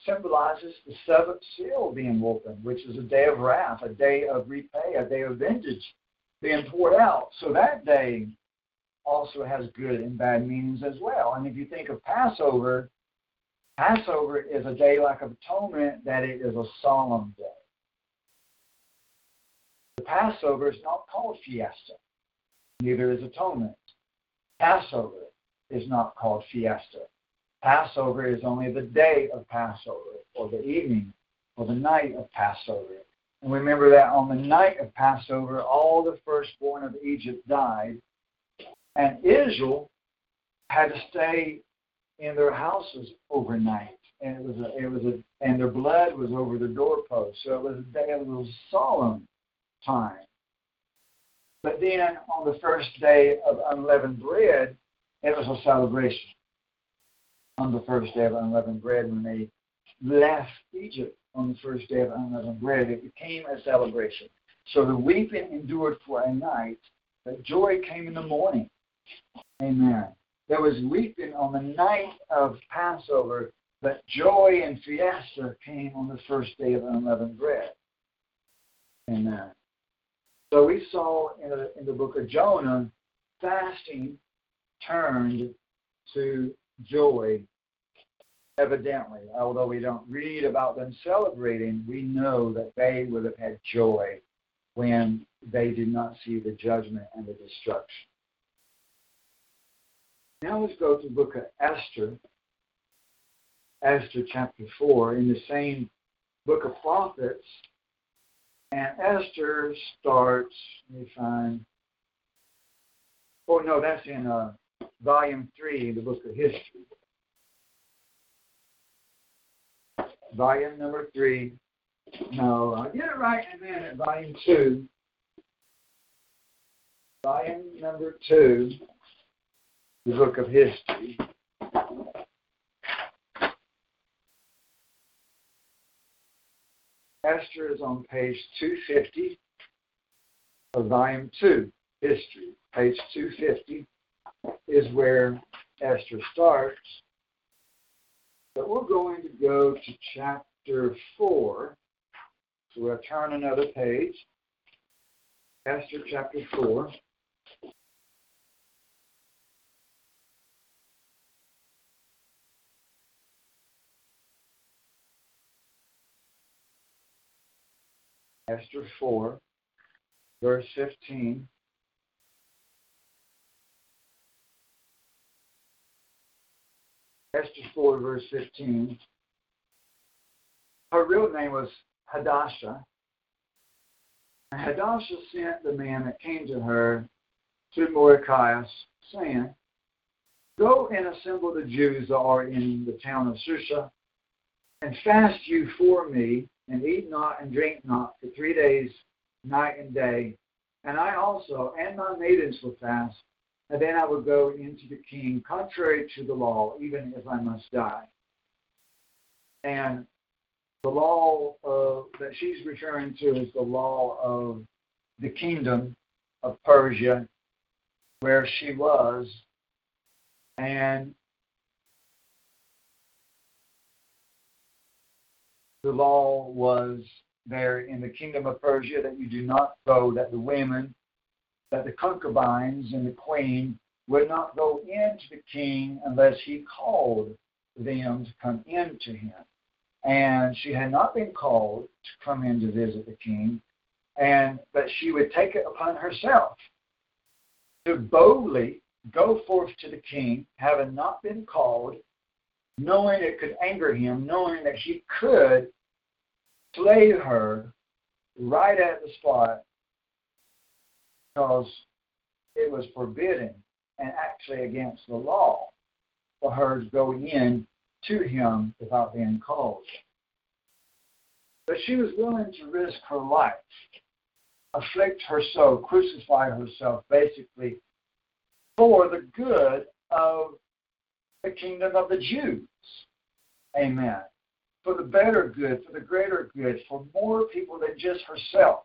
symbolizes the seventh seal being opened, which is a day of wrath, a day of repay, a day of vengeance being poured out. So that day also has good and bad meanings as well. And if you think of Passover, Passover is a day like Atonement, that it is a solemn day. The Passover is not called Fiesta. Neither is Atonement. Passover is not called Fiesta. Passover is only the day of Passover, or the evening, or the night of Passover. And remember that on the night of Passover, all the firstborn of Egypt died, and Israel had to stay in their houses overnight, and it was their blood was over the doorpost. So it was a solemn time. But then on the first day of unleavened bread, it was a celebration. On the first day of unleavened bread, when they left Egypt on the first day of unleavened bread, it became a celebration. So the weeping endured for a night, but joy came in the morning. Amen. There was weeping on the night of Passover, but joy and fiesta came on the first day of unleavened bread. Amen. So we saw in the book of Jonah, fasting turned to joy, evidently. Although we don't read about them celebrating, we know that they would have had joy when they did not see the judgment and the destruction. Now let's go to the book of Esther, Esther chapter 4, in the same book of prophets. And Esther starts, that's in volume 3, the book of history. Volume number 3. No, I'll get it right in a minute. Volume 2. Volume number 2. The book of history. Esther is on page 250 of volume 2, history. Page 250 is where Esther starts. But we're going to go to chapter 4. So we'll turn another page. Esther chapter 4. Esther 4, verse 15. Esther 4, verse 15. Her real name was Hadassah. And Hadassah sent the man that came to her to Mordecai, saying, "Go and assemble the Jews that are in the town of Susa, and fast you for me, and eat not and drink not for 3 days, night and day. And I also and my maidens will fast, and then I will go into the king contrary to the law, even if I must die." And the law that she's referring to is the law of the kingdom of Persia, where she was. And the law was there in the kingdom of Persia that you do not go, that the women, that the concubines and the queen would not go into the king unless he called them to come into him. And she had not been called to come in to visit the king, and that she would take it upon herself to boldly go forth to the king, having not been called, knowing it could anger him, knowing that he could slay her right at the spot, because it was forbidden and actually against the law for her to go in to him without being called. But she was willing to risk her life, afflict herself, crucify herself, basically, for the good of the kingdom of the Jews. Amen. For the better good, for the greater good, for more people than just herself.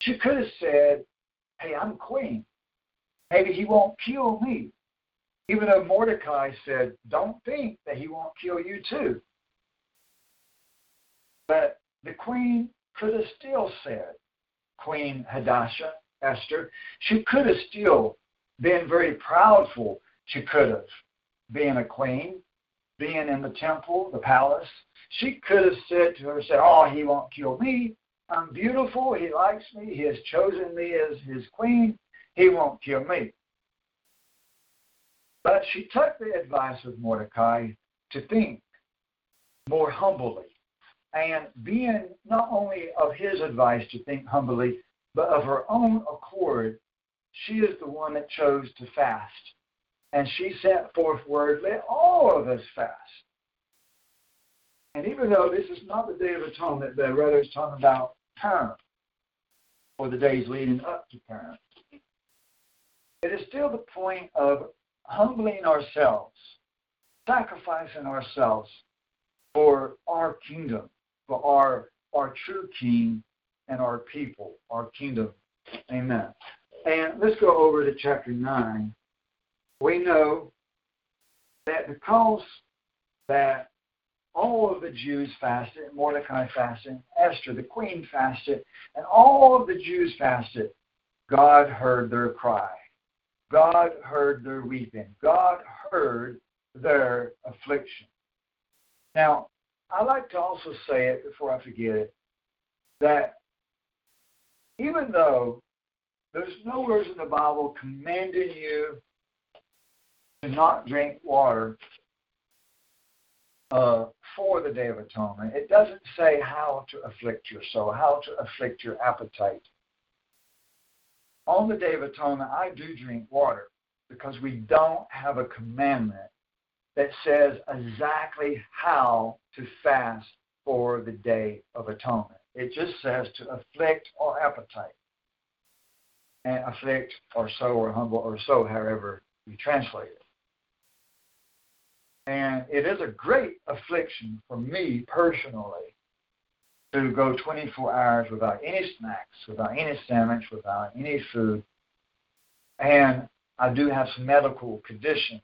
She could have said, "Hey, I'm queen. Maybe he won't kill me." Even though Mordecai said, "Don't think that he won't kill you too." But the queen could have still said, Queen Hadassah, Esther, she could have still been very proudful. She could have. Being a queen, being in the temple, the palace, she could have said to herself, oh, he won't kill me. I'm beautiful. He likes me. He has chosen me as his queen. He won't kill me. But she took the advice of Mordecai to think more humbly. And being not only of his advice to think humbly, but of her own accord, she is the one that chose to fast. And she sent forth word, let all of us fast. And even though this is not the Day of Atonement, but rather it's talking about Purim, or the days leading up to Purim, it is still the point of humbling ourselves, sacrificing ourselves for our kingdom, for our true king and our people, our kingdom. Amen. And let's go over to chapter 9. We know that because that all of the Jews fasted, Mordecai fasted, Esther, the queen, fasted, and all of the Jews fasted, God heard their cry. God heard their weeping. God heard their affliction. Now, I like to also say it before I forget it, that even though there's nowhere in the Bible commanding you to not drink water for the Day of Atonement, it doesn't say how to afflict your soul, how to afflict your appetite. On the Day of Atonement, I do drink water because we don't have a commandment that says exactly how to fast for the Day of Atonement. It just says to afflict our appetite and afflict or so or humble or so, however you translate it. And it is a great affliction for me personally to go 24 hours without any snacks, without any sandwich, without any food. And I do have some medical conditions.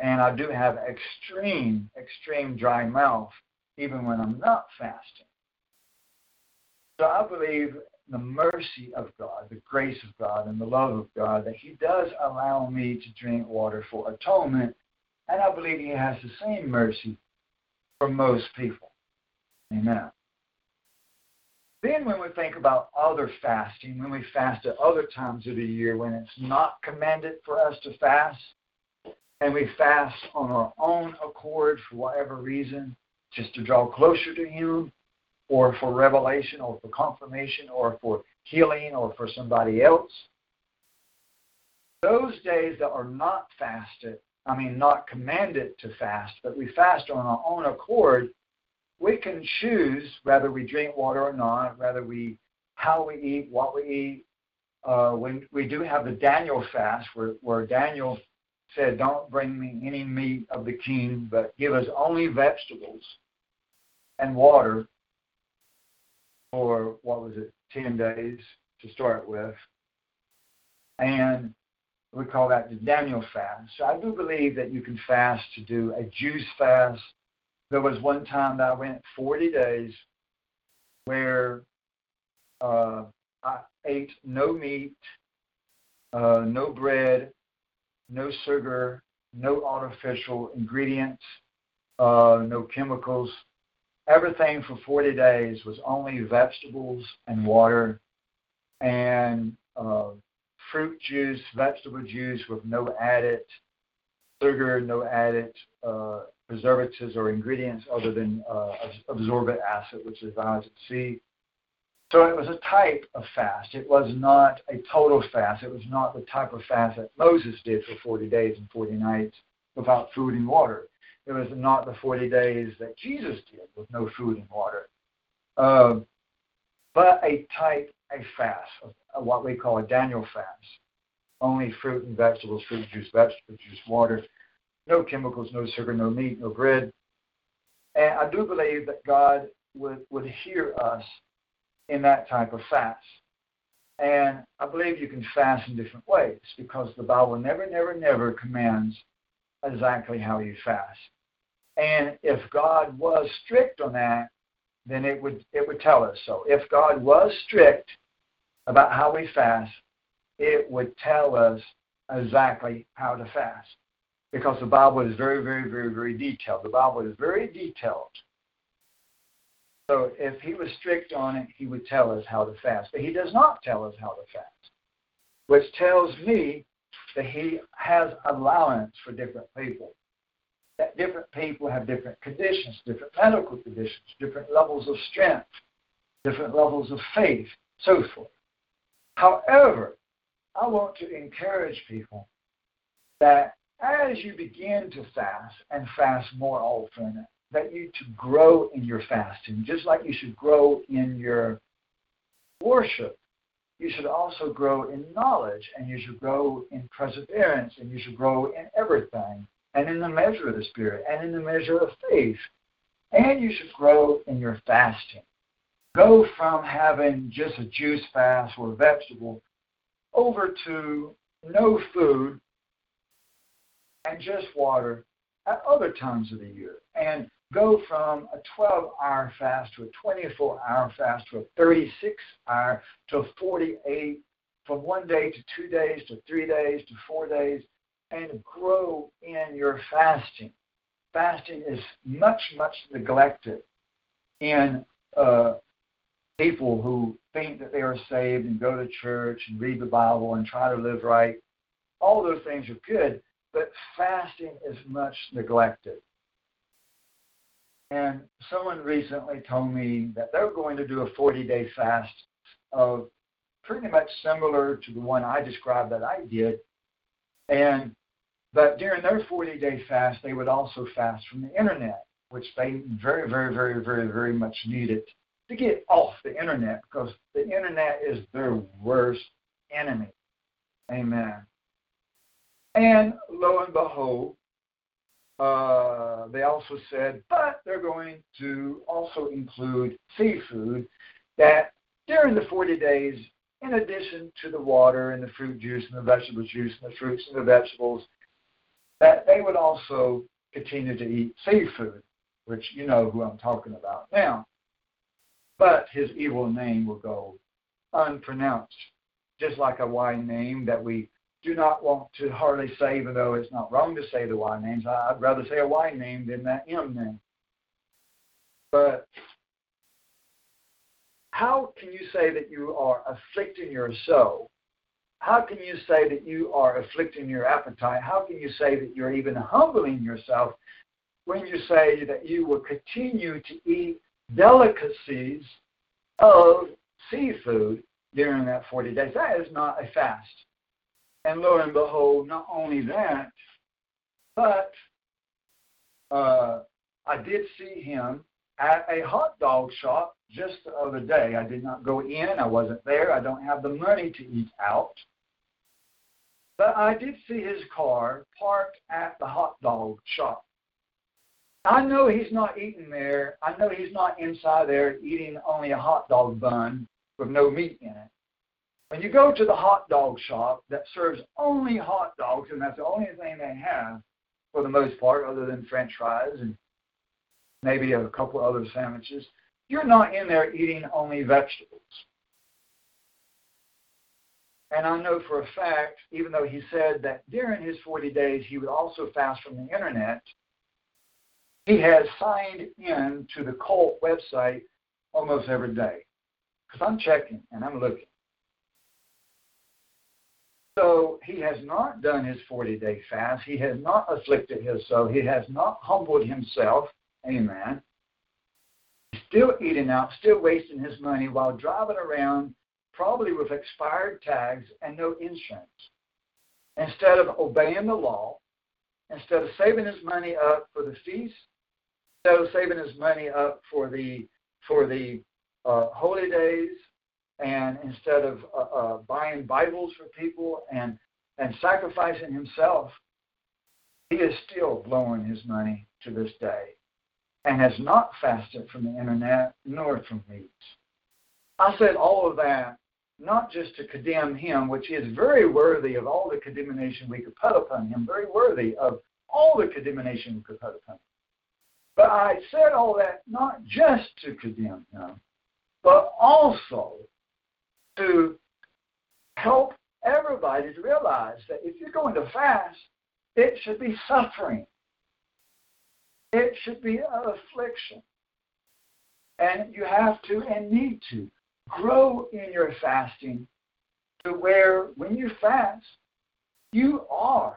And I do have extreme dry mouth, even when I'm not fasting. So I believe the mercy of God, the grace of God, and the love of God, that he does allow me to drink water for atonement. And I believe he has the same mercy for most people. Amen. Then when we think about other fasting, when we fast at other times of the year when it's not commanded for us to fast, and we fast on our own accord for whatever reason, just to draw closer to him, or for revelation, or for confirmation, or for healing, or for somebody else. Those days that are not commanded to fast, but we fast on our own accord, we can choose whether we drink water or not, how we eat, what we eat. When we do have the Daniel fast, where Daniel said, don't bring me any meat of the king, but give us only vegetables and water for, 10 days to start with. And we call that the Daniel fast. So I do believe that you can fast to do a juice fast. There was one time that I went 40 days where I ate no meat, no bread, no sugar, no artificial ingredients, no chemicals. Everything for 40 days was only vegetables and water and fruit juice, vegetable juice with no added sugar, no added preservatives or ingredients other than absorbent acid, which is vitamin C. So it was a type of fast. It was not a total fast. It was not the type of fast that Moses did for 40 days and 40 nights without food and water. It was not the 40 days that Jesus did with no food and water, but a type, a fast, what we call a Daniel fast. Only fruit and vegetables, fruit juice, vegetable juice, water, no chemicals, no sugar, no meat, no bread. And I do believe that God would hear us in that type of fast. And I believe you can fast in different ways because the Bible never commands exactly how you fast. And if God was strict on that, then it would tell us so. If God was strict about how we fast, it would tell us exactly how to fast. because the Bible is very, very, very, very detailed. The Bible is very detailed. So if he was strict on it, he would tell us how to fast. But he does not tell us how to fast, which tells me that he has allowance for different people, that different people have different conditions, different medical conditions, different levels of strength, different levels of faith, so forth. However, I want to encourage people that as you begin to fast, and fast more often, that you to grow in your fasting, just like you should grow in your worship. You should also grow in knowledge, and you should grow in perseverance, and you should grow in everything, and in the measure of the Spirit, and in the measure of faith. And you should grow in your fasting. Go from having just a juice fast or a vegetable over to no food and just water at other times of the year, and go from a 12-hour fast to a 24-hour fast to a 36-hour to a 48, from 1 day to 2 days to 3 days to 4 days, and grow in your fasting. Fasting is much, much neglected in people who think that they are saved and go to church and read the Bible and try to live right. All those things are good, but fasting is much neglected. And someone recently told me that they're going to do a 40-day fast of pretty much similar to the one I described that I did. But during their 40-day fast, they would also fast from the internet, which they very, very, very, very, very much needed to get off the internet, because the internet is their worst enemy. Amen. And lo and behold, they also said, but they're going to also include seafood, that during the 40 days, in addition to the water and the fruit juice and the vegetable juice and the fruits and the vegetables, that they would also continue to eat seafood, which you know who I'm talking about now. But his evil name will go unpronounced, just like a Y name that we do not want to hardly say, even though it's not wrong to say the Y names. I'd rather say a Y name than that M name. But how can you say that you are afflicting your soul? How can you say that you are afflicting your appetite? How can you say that you're even humbling yourself when you say that you will continue to eat delicacies of seafood during that 40 days? That is not a fast. And lo and behold, not only that, but I did see him at a hot dog shop just the other day. I did not go in. I wasn't there. I don't have the money to eat out. But I did see his car parked at the hot dog shop. I know he's not eating there. I know he's not inside there eating only a hot dog bun with no meat in it. When you go to the hot dog shop that serves only hot dogs, and that's the only thing they have for the most part, other than french fries and maybe a couple other sandwiches, you're not in there eating only vegetables. And I know for a fact, even though he said that during his 40 days he would also fast from the internet, he has signed in to the cult website almost every day, because I'm checking and I'm looking. So he has not done his 40-day fast. He has not afflicted his soul. He has not humbled himself. Amen. He's still eating out, still wasting his money while driving around, probably with expired tags and no insurance. Instead of obeying the law, instead of saving his money up for the feast, instead of saving his money up for the holy days, and instead of buying Bibles for people and sacrificing himself, he is still blowing his money to this day, and has not fasted from the internet nor from meats. I said all of that not just to condemn him, which is very worthy of all the condemnation we could put upon him, very worthy of all the condemnation we could put upon him. But I said all that not just to condemn him, but also to help everybody to realize that if you're going to fast, It should be suffering. It should be affliction. And you have to and need to grow in your fasting to where when you fast, you are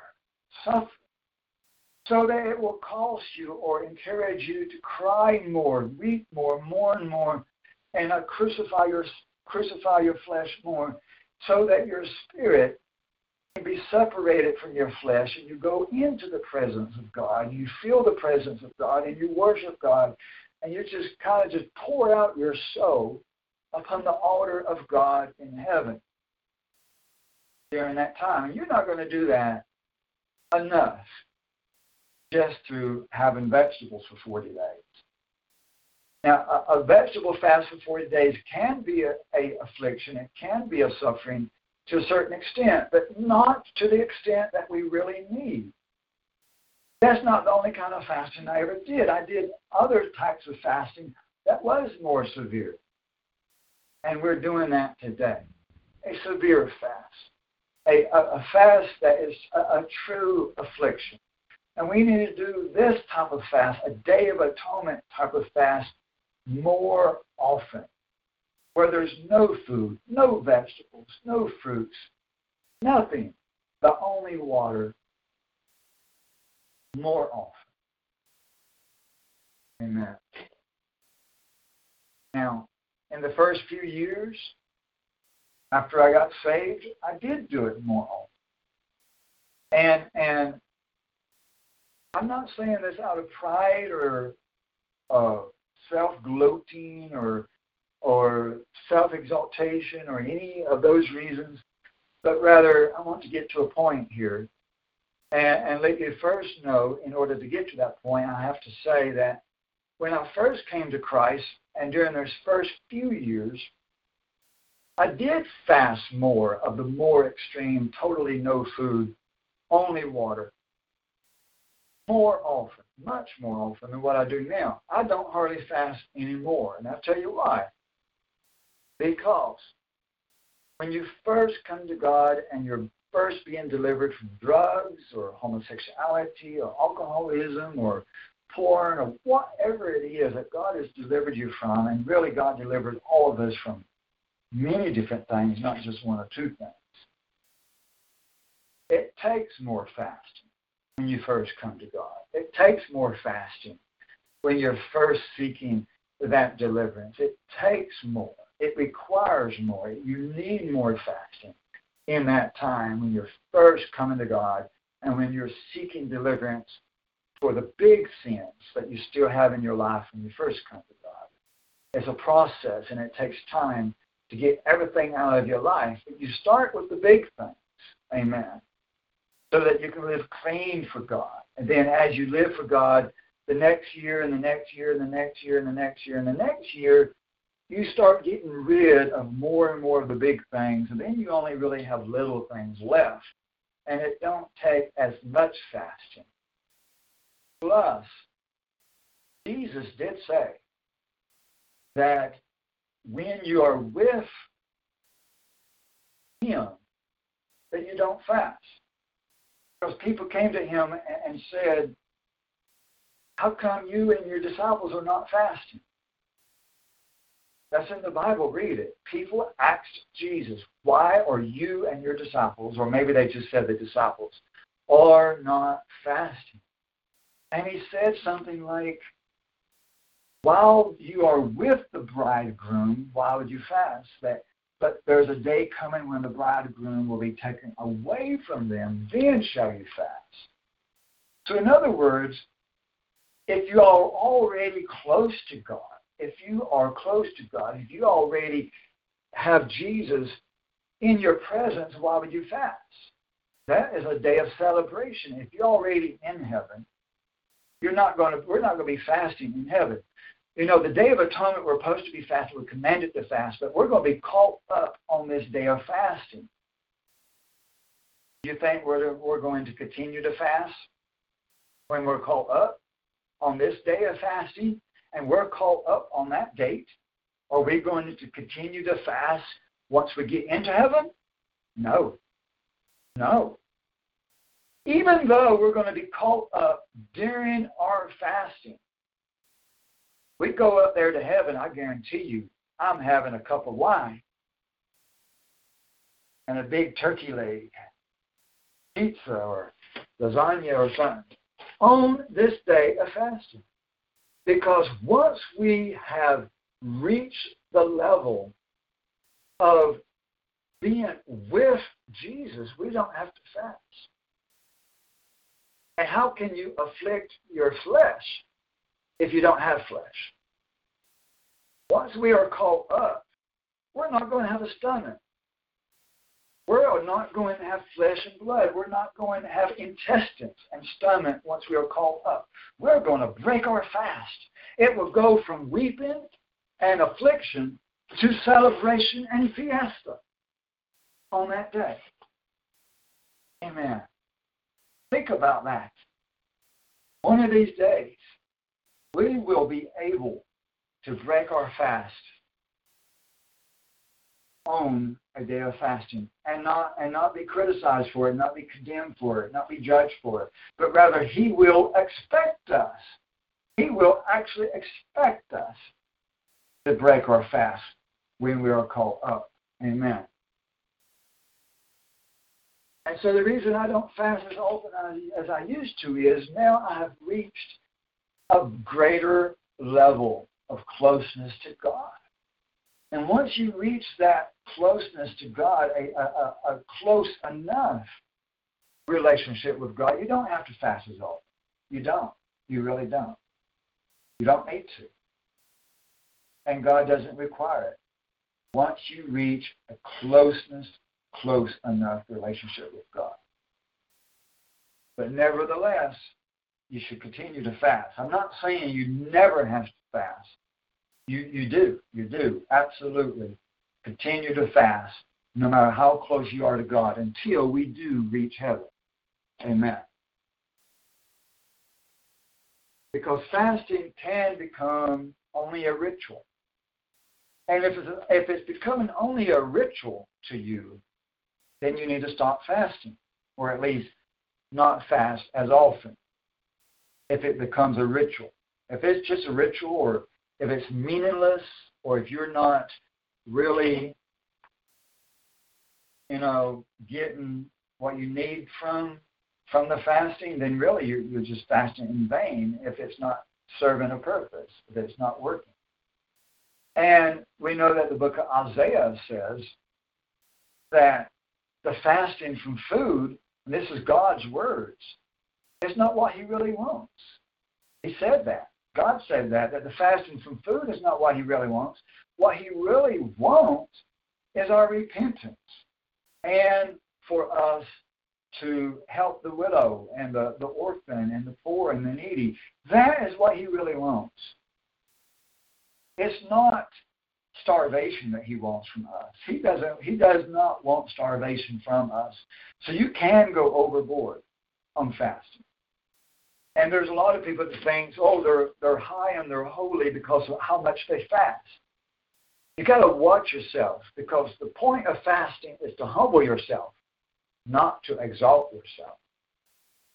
suffering. So that it will cause you or encourage you to cry more, weep more, mourn more, and crucify your flesh more, so that your spirit can be separated from your flesh, and you go into the presence of God, and you feel the presence of God, and you worship God, and you just kind of just pour out your soul upon the altar of God in heaven during that time. And you're not going to do that enough just through having vegetables for 40 days. Now, a vegetable fast for 40 days can be an affliction. It can be a suffering to a certain extent, but not to the extent that we really need. That's not the only kind of fasting I ever did. I did other types of fasting that was more severe. And we're doing that today. A severe fast. A fast that is a true affliction. And we need to do this type of fast, a Day of Atonement type of fast, more often, where there's no food, no vegetables, no fruits, nothing, but only water, more often. Amen. Now, in the first few years, after I got saved, I did do it more often. And I'm not saying this out of pride or self-gloating or self-exaltation or any of those reasons, but rather I want to get to a point here and let you first know, in order to get to that point, I have to say that when I first came to Christ and during those first few years, I did fast more of the more extreme, totally no food, only water. More often, much more often than what I do now. I don't hardly fast anymore, and I'll tell you why. Because when you first come to God and you're first being delivered from drugs or homosexuality or alcoholism or porn or whatever it is that God has delivered you from, and really God delivers all of us from many different things, not just one or two things. It takes more fasting. When you first come to God, it takes more fasting. When you're first seeking that deliverance, it takes more. It requires more. You need more fasting in that time when you're first coming to God and when you're seeking deliverance for the big sins that you still have in your life when you first come to God. It's a process, and it takes time to get everything out of your life. But you start with the big things. Amen. So that you can live clean for God. And then as you live for God, the next year and the next year and the next year and the next year and the next year, you start getting rid of more and more of the big things, and then you only really have little things left. And it don't take as much fasting. Plus, Jesus did say that when you are with Him, that you don't fast. Because people came to Him and said, how come you and your disciples are not fasting? That's in the Bible. Read it. People asked Jesus, why are you and your disciples, or maybe they just said the disciples, are not fasting? And He said something like, while you are with the bridegroom, why would you fast? But there's a day coming when the bridegroom will be taken away from them. Then shall you fast. So in other words, if you are already close to God, if you already have Jesus in your presence, why would you fast? That is a day of celebration. If you're already in heaven, we're not going to be fasting in heaven. You know, the Day of Atonement, we're supposed to be fasting. We're commanded to fast, but we're going to be caught up on this day of fasting. You think we're going to continue to fast when we're caught up on this day of fasting and we're caught up on that date? Are we going to continue to fast once we get into heaven? No. even though we're going to be caught up during our fasting. We go up there to heaven, I guarantee you, I'm having a cup of wine and a big turkey leg, pizza or lasagna or something on this day of fasting. Because once we have reached the level of being with Jesus, we don't have to fast. And how can you afflict your flesh if you don't have flesh? Once we are caught up, we're not going to have a stomach. We're not going to have flesh and blood. We're not going to have intestines and stomach once we are caught up. We're going to break our fast. It will go from weeping and affliction to celebration and fiesta on that day. Amen. Think about that. One of these days, we will be able to break our fast on a day of fasting and not be criticized for it, not be condemned for it, not be judged for it, but rather He will expect us. He will actually expect us to break our fast when we are called up. Amen. And so the reason I don't fast as often as I used to is now I have reached a greater level of closeness to God. And once you reach that closeness to God, a close enough relationship with God, you don't have to fast as often. You don't. You really don't. You don't need to. And God doesn't require it. Once you reach a close enough relationship with God. But nevertheless, you should continue to fast. I'm not saying you never have to fast. You do, absolutely. Continue to fast, no matter how close you are to God, until we do reach heaven. Amen. Because fasting can become only a ritual. And if it's becoming only a ritual to you, then you need to stop fasting, or at least not fast as often, if it becomes a ritual. If it's just a ritual, or if it's meaningless, or if you're not really, getting what you need from the fasting, then really you're just fasting in vain if it's not serving a purpose, if it's not working. And we know that the book of Isaiah says that the fasting from food, and this is God's words, it's not what He really wants. He said that. God said that the fasting from food is not what He really wants. What He really wants is our repentance and for us to help the widow and the orphan and the poor and the needy. That is what He really wants. It's not starvation that He wants from us. He does not want starvation from us. So you can go overboard on fasting. And there's a lot of people that think, they're high and they're holy because of how much they fast. You got to watch yourself, because the point of fasting is to humble yourself, not to exalt yourself.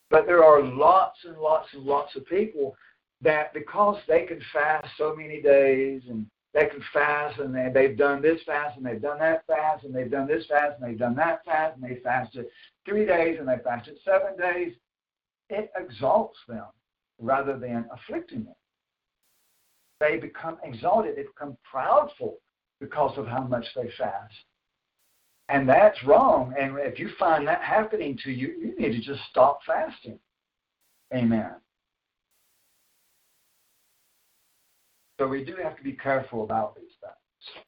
But there are lots and lots and lots of people that because they can fast so many days, and they can fast, and they've done this fast, and they've done that fast, and they've done this fast, and they've done that fast, and they fasted 3 days, and they fasted 7 days, it exalts them rather than afflicting them. They become exalted. They become proudful because of how much they fast. And that's wrong. And if you find that happening to you, you need to just stop fasting. Amen. So we do have to be careful about these things.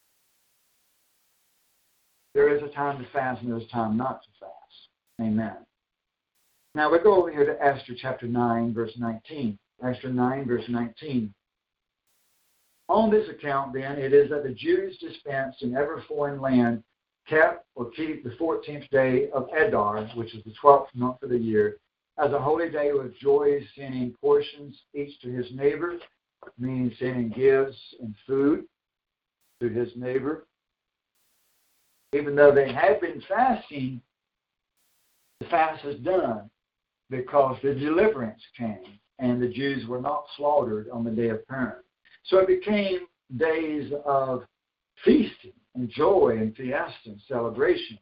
There is a time to fast and there's a time not to fast. Amen. Now we go over here to Esther chapter 9, verse 19. Esther 9, verse 19. On this account, then, it is that the Jews dispensed in every foreign land kept or keep the 14th day of Adar, which is the 12th month of the year, as a holy day with joy, sending portions each to his neighbor, meaning sending gifts and food to his neighbor. Even though they had been fasting, the fast is done. because the deliverance came and the Jews were not slaughtered on the day of Purim. So it became days of feasting and joy and fiesta and celebration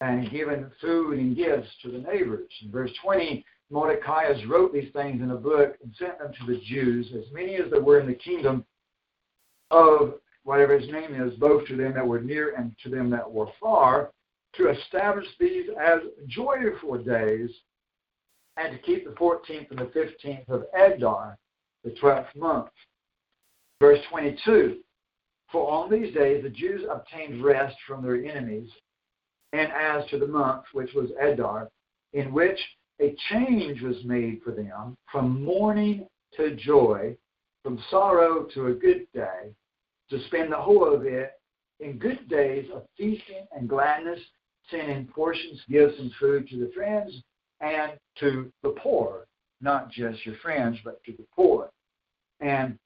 and giving food and gifts to the neighbors. In verse 20, Mordecai has wrote these things in a book and sent them to the Jews, as many as there were in the kingdom of whatever his name is, both to them that were near and to them that were far, to establish these as joyful days and to keep the 14th and the 15th of Adar, the 12th month. Verse 22, for on these days the Jews obtained rest from their enemies, and as to the month, which was Adar, in which a change was made for them from mourning to joy, from sorrow to a good day, to spend the whole of it in good days of feasting and gladness, sending portions, gifts, and food to the friends and to the poor, not just your friends, but to the poor. And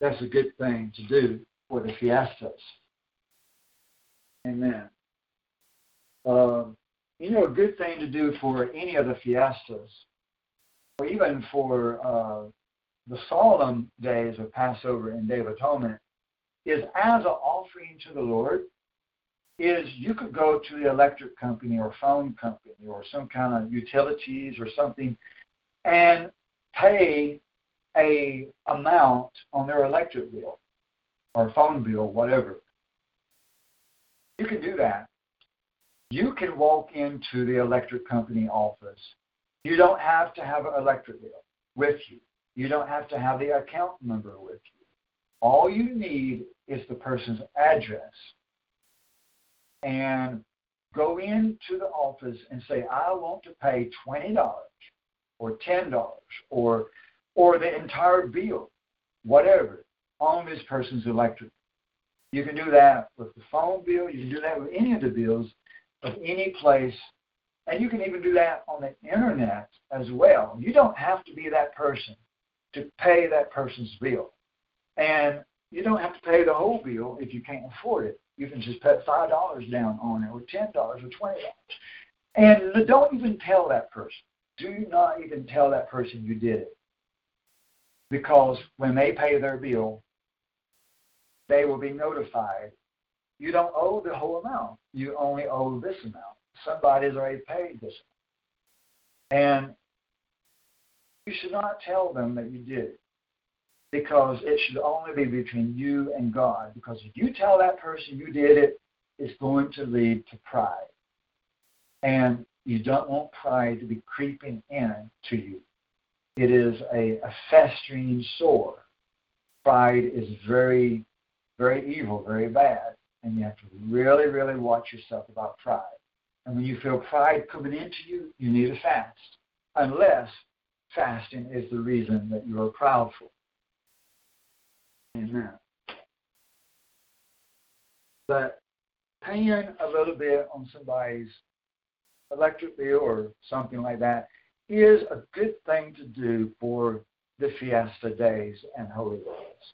that's a good thing to do for the fiestas. Amen. A good thing to do for any of the fiestas, or even for the solemn days of Passover and Day of Atonement, is as an offering to the Lord, is you could go to the electric company or phone company or some kind of utilities or something and pay a amount on their electric bill or phone bill, whatever. You can do that. You can walk into the electric company office. You don't have to have an electric bill with you. You don't have to have the account number with you. All you need is the person's address. And go into the office and say, I want to pay $20 or $10 or the entire bill, whatever, on this person's electric. You can do that with the phone bill. You can do that with any of the bills of any place. And you can even do that on the internet as well. You don't have to be that person to pay that person's bill. And you don't have to pay the whole bill if you can't afford it. You can just put $5 down on it, or $10, or $20. And don't even tell that person. Do not even tell that person you did it. Because when they pay their bill, they will be notified. You don't owe the whole amount. You only owe this amount. Somebody's already paid this amount. And you should not tell them that you did it, because it should only be between you and God. Because if you tell that person you did it, it's going to lead to pride. And you don't want pride to be creeping in to you. It is a festering sore. Pride is very, very evil, very bad. And you have to really, really watch yourself about pride. And when you feel pride coming into you, you need a fast. Unless fasting is the reason that you are proudful. Amen. But paying a little bit on somebody's electric bill or something like that is a good thing to do for the fiesta days and holy days.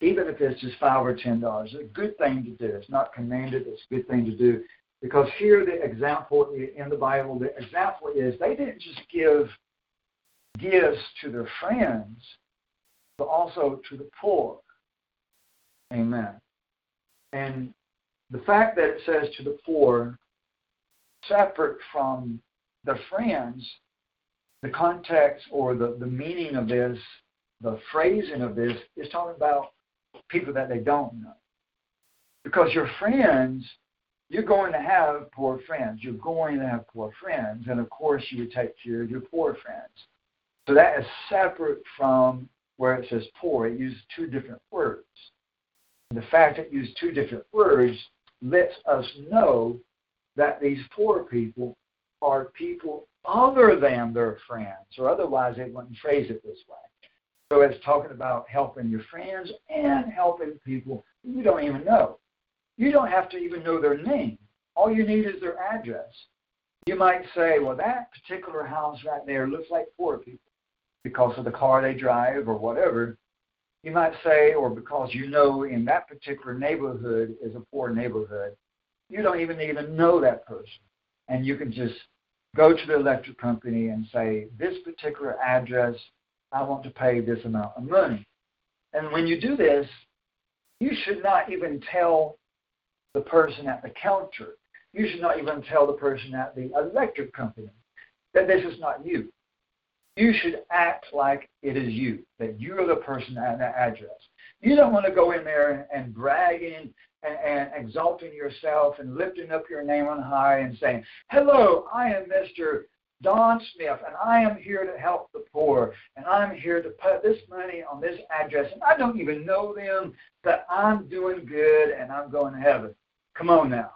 Even if it's just $5 or $10, it's a good thing to do. It's not commanded. It's a good thing to do, because here the example in the Bible, the example is they didn't just give gifts to their friends, but also to the poor. Amen. And the fact that it says to the poor, separate from the friends, the context or the meaning of this, the phrasing of this, is talking about people that they don't know. Because your friends, you're going to have poor friends. You're going to have poor friends. And, of course, you would take care of your poor friends. So that is separate from where it says poor. It used two different words. And the fact that it used two different words lets us know that these poor people are people other than their friends, or otherwise they wouldn't phrase it this way. So it's talking about helping your friends and helping people you don't even know. You don't have to even know their name. All you need is their address. You might say, well, that particular house right there looks like poor people, because of the car they drive or whatever. You might say, or because you know in that particular neighborhood is a poor neighborhood, you don't even know that person. And you can just go to the electric company and say, this particular address, I want to pay this amount of money. And when you do this, you should not even tell the person at the counter. You should not even tell the person at the electric company that this is not you. You should act like it is you, that you are the person at that address. You don't want to go in there and bragging and exalting yourself and lifting up your name on high and saying, hello, I am Mr. Don Smith, and I am here to help the poor, and I'm here to put this money on this address, and I don't even know them, but I'm doing good, and I'm going to heaven. Come on now.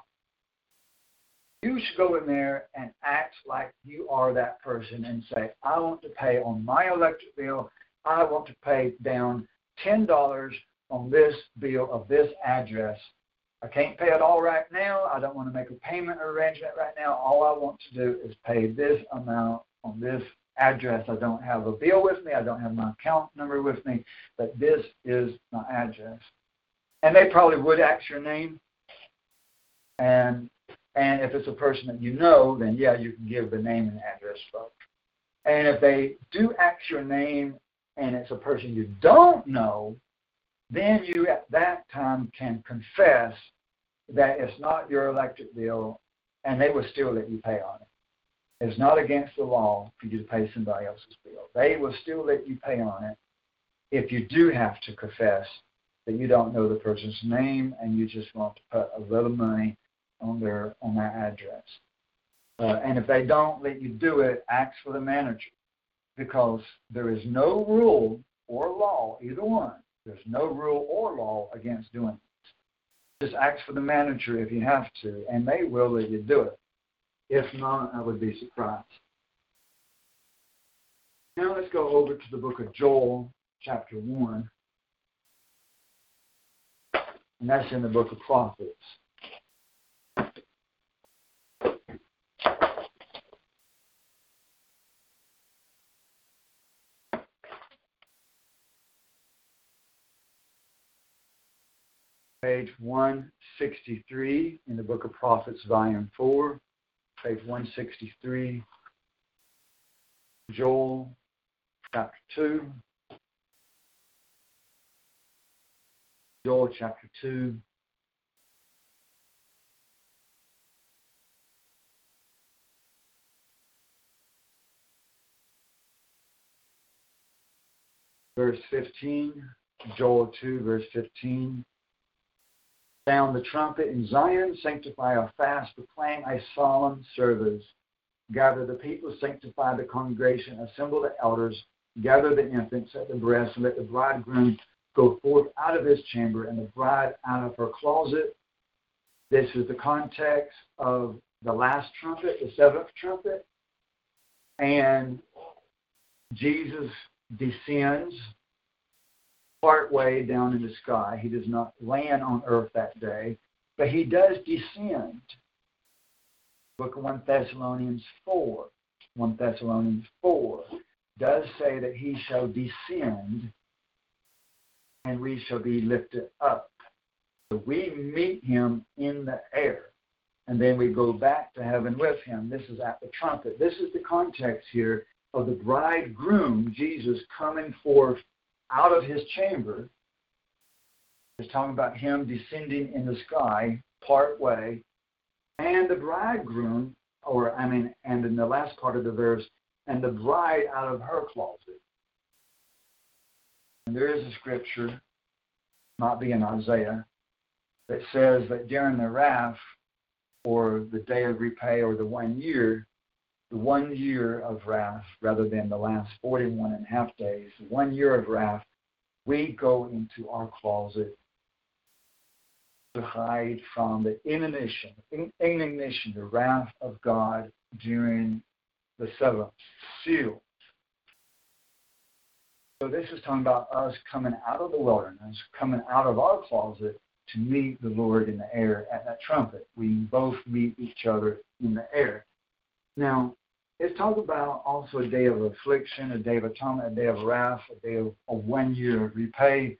You should go in there and act like you are that person and say, I want to pay on my electric bill, I want to pay down $10 on this bill of this address. I can't pay it all right now. I don't want to make a payment arrangement right now. All I want to do is pay this amount on this address. I don't have a bill with me. I don't have my account number with me, but this is my address. And they probably would ask your name. And if it's a person that you know, then, yeah, you can give the name and address folks. And if they do ask your name and it's a person you don't know, then you at that time can confess that it's not your electric bill, and they will still let you pay on it. It's not against the law for you to pay somebody else's bill. They will still let you pay on it if you do have to confess that you don't know the person's name and you just want to put a little money on their address. And if they don't let you do it, ask for the manager, because there is no rule or law, either one. There's no rule or law against doing this. Just ask for the manager if you have to, and they will let you do it. If not, I would be surprised. Now let's go over to the book of Joel, chapter 1. And that's in the book of Prophets. Page 163 in the Book of Prophets, Volume 4, page 163, Joel, chapter 2, Joel, chapter 2, verse 15, Joel 2, verse 15. Sound the trumpet in Zion, sanctify a fast, proclaim a solemn service. Gather the people, sanctify the congregation, assemble the elders, gather the infants at the breast, and let the bridegroom go forth out of his chamber and the bride out of her closet. This is the context of the last trumpet, the seventh trumpet. And Jesus descends part way down in the sky. He does not land on earth that day, but he does descend. Book of 1 Thessalonians 4. 1 Thessalonians 4 does say that he shall descend and we shall be lifted up. So we meet him in the air, and then we go back to heaven with him. This is at the trumpet. This is the context here of the bridegroom, Jesus, coming forth out of his chamber. It's talking about him descending in the sky part way, and the bridegroom, and in the last part of the verse, and the bride out of her closet. And there is a scripture, might be in Isaiah, that says that during the wrath, or the day of repay, or the 1 year of wrath, rather than the last 41 and a half days, 1 year of wrath, we go into our closet to hide from the indignation, the wrath of God during the seventh seal. So this is talking about us coming out of the wilderness, coming out of our closet to meet the Lord in the air at that trumpet. We both meet each other in the air. Now, let's talk about also a day of affliction, a day of atonement, a day of wrath, a day of a 1 year of repay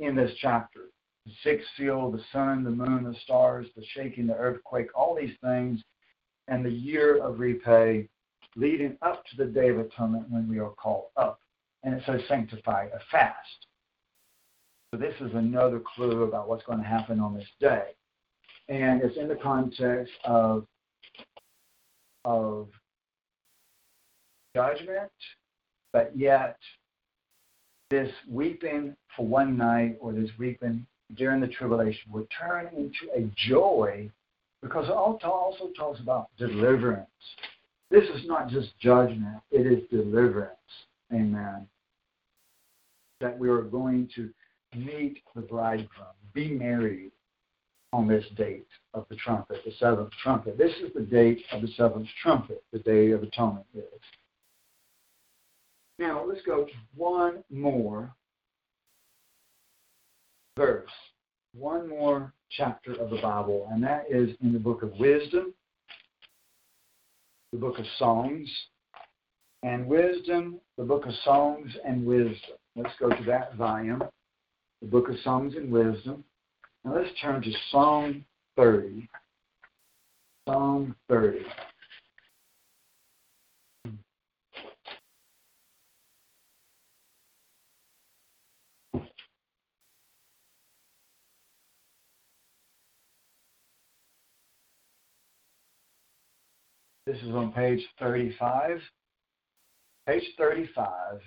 in this chapter. The sixth seal, the sun, the moon, the stars, the shaking, the earthquake, all these things, and the year of repay leading up to the Day of Atonement when we are called up. And it says sanctify a fast. So this is another clue about what's going to happen on this day. And it's in the context of judgment, but yet this weeping for one night or this weeping during the tribulation will turn into a joy, because it also talks about deliverance. This is not just judgment, it is deliverance. Amen. That we are going to meet the bridegroom, be married on this date of the trumpet, the seventh trumpet. This is the date of the seventh trumpet, the Day of Atonement is. Now, let's go to one more verse, one more chapter of the Bible, and that is in the book of Wisdom, the book of Songs, and Wisdom, the book of Songs and Wisdom. Let's go to that volume, the book of Songs and Wisdom. Now let's turn to Psalm 30. Psalm 30. This is on page 35. Page 35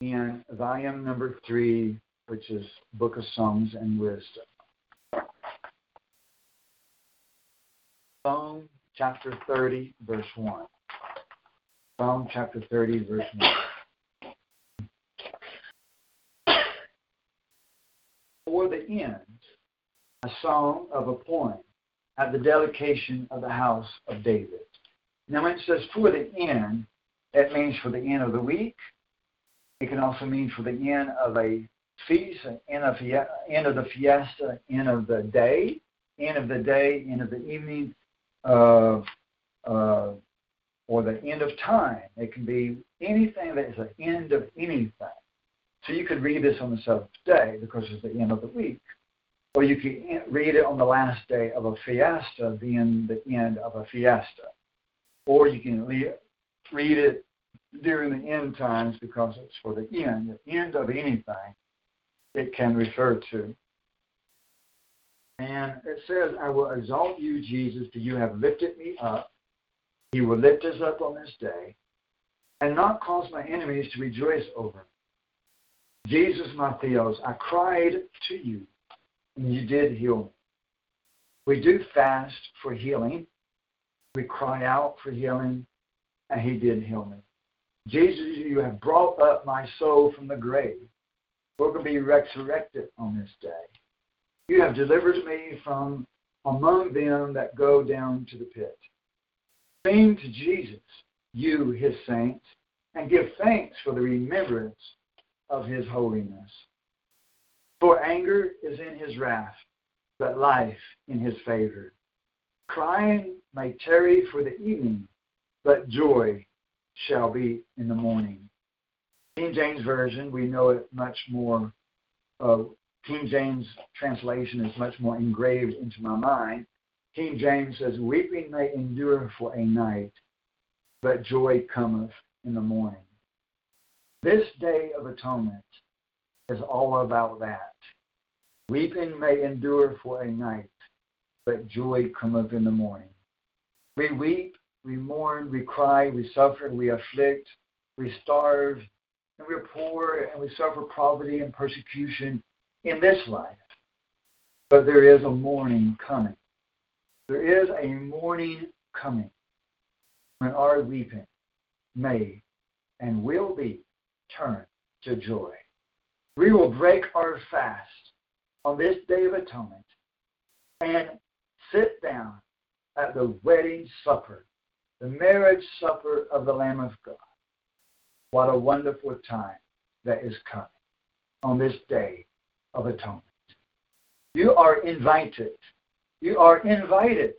in volume number 3, which is Book of Songs and Wisdom. Psalm chapter 30, verse 1. Psalm chapter 30, verse 1. For the end, a song of a poem at the dedication of the house of David. Now when it says for the end, that means for the end of the week. It can also mean for the end of a feast, end of the fiesta, end of the day, end of the evening, or the end of time. It can be anything that is an end of anything. So you could read this on the seventh day because it's the end of the week. Or you can read it on the last day of a fiesta, being the end of a fiesta. Or you can read it during the end times because it's for the end of anything it can refer to. And it says, I will exalt you, Jesus, for you have lifted me up. He will lift us up on this day and not cause my enemies to rejoice over me. Jesus, my Theos, I cried to you, and you did heal me. We do fast for healing. We cry out for healing, and he did heal me. Jesus, you have brought up my soul from the grave. We're going to be resurrected on this day. You have delivered me from among them that go down to the pit. Sing to Jesus, you his saints, and give thanks for the remembrance of his holiness. For anger is in his wrath, but life in his favor. Crying may tarry for the evening, but joy shall be in the morning. King James Version, we know it much more. King James translation is much more engraved into my mind. King James says, weeping may endure for a night, but joy cometh in the morning. This Day of Atonement is all about that. Weeping may endure for a night, but joy cometh in the morning. We weep, we mourn, we cry, we suffer, we afflict, we starve, and we're poor, and we suffer poverty and persecution in this life. But there is a morning coming. There is a morning coming when our weeping may and will be turned to joy. We will break our fast on this Day of Atonement and sit down at the wedding supper, the marriage supper of the Lamb of God. What a wonderful time that is coming on this Day of Atonement. You are invited. You are invited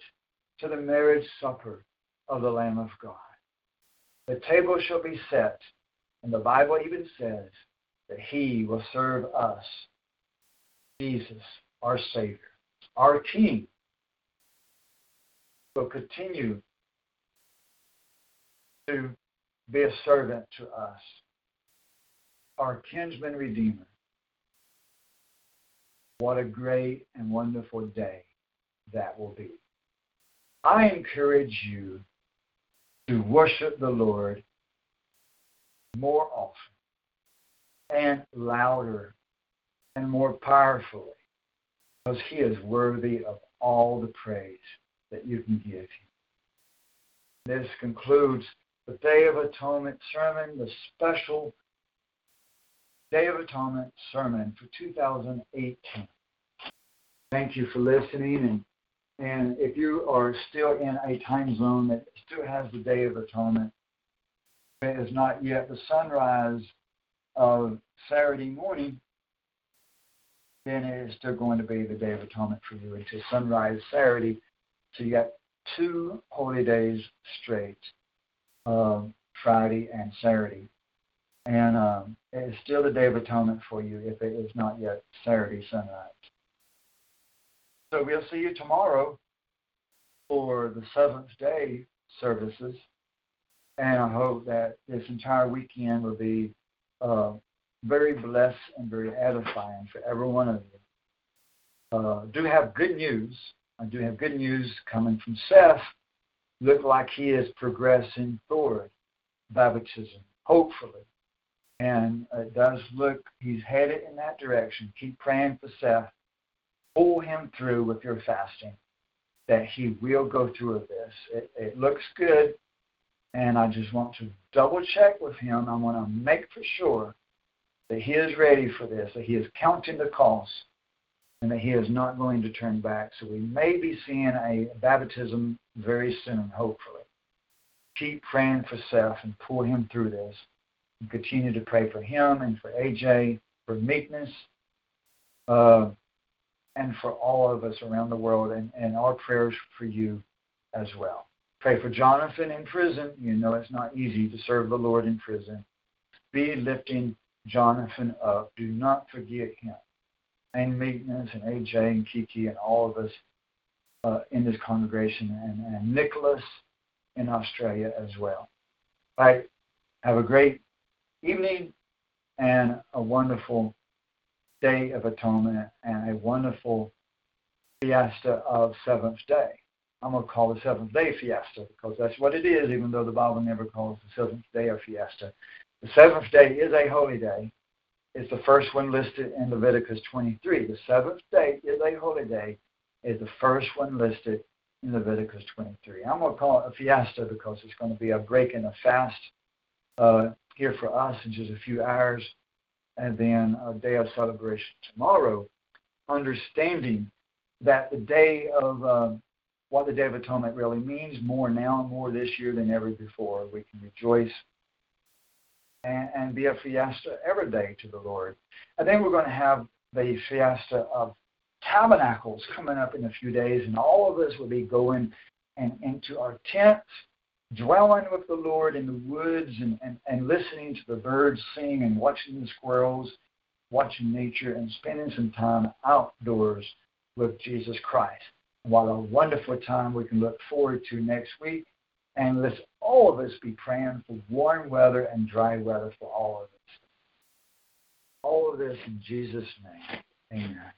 to the marriage supper of the Lamb of God. The table shall be set, and the Bible even says that he will serve us, Jesus, our Savior, our King, will continue to be a servant to us, our kinsman redeemer. What a great and wonderful day that will be. I encourage you to worship the Lord more often and louder and more powerfully, because He is worthy of all the praise that you can give Him. This concludes the Day of Atonement sermon, the special Day of Atonement sermon for 2018. Thank you for listening. And if you are still in a time zone that still has the Day of Atonement, it is not yet the sunrise of Saturday morning, then it is still going to be the Day of Atonement for you until sunrise Saturday. So you got 2 holy days straight, Friday and Saturday. And it's still the Day of Atonement for you if it is not yet Saturday sunrise. So we'll see you tomorrow for the 7th day services. And I hope that this entire weekend will be very blessed and very edifying for every one of you. I do have good news coming from Seth. Look like he is progressing toward baptism, hopefully. And it does look he's headed in that direction. Keep praying for Seth. Pull him through with your fasting, that he will go through with this. It looks good, and I just want to double-check with him. I want to make for sure that he is ready for this, that he is counting the cost, and that he is not going to turn back. So we may be seeing a baptism very soon, hopefully. Keep praying for Seth and pull him through this. And continue to pray for him and for AJ, for meekness, and for all of us around the world, and our prayers for you as well. Pray for Jonathan in prison. You know it's not easy to serve the Lord in prison. Be lifting Jonathan up. Do not forget him. And meekness, and AJ, and Kiki, and all of us in this congregation, and Nicholas in Australia as well. All right. Have a great evening and a wonderful Day of Atonement and a wonderful fiesta of Seventh Day. I'm going to call the Seventh Day fiesta because that's what it is, even though the Bible never calls the Seventh Day a fiesta. The Seventh Day is a holy day. It's the first one listed in Leviticus 23. The seventh day is a holy day. It's the first one listed in Leviticus 23. I'm going to call it a fiesta because it's going to be a break and a fast here for us in just a few hours, and then a day of celebration tomorrow, understanding that the day of what the Day of Atonement really means more now, more this year than ever before. We can rejoice and be a fiesta every day to the Lord. And then we're going to have the fiesta of Tabernacles coming up in a few days, and all of us will be going into our tents, dwelling with the Lord in the woods, and listening to the birds sing, and watching the squirrels, watching nature, and spending some time outdoors with Jesus Christ. What a wonderful time we can look forward to next week. And let's all of us be praying for warm weather and dry weather for all of us. All of this in Jesus' name. Amen.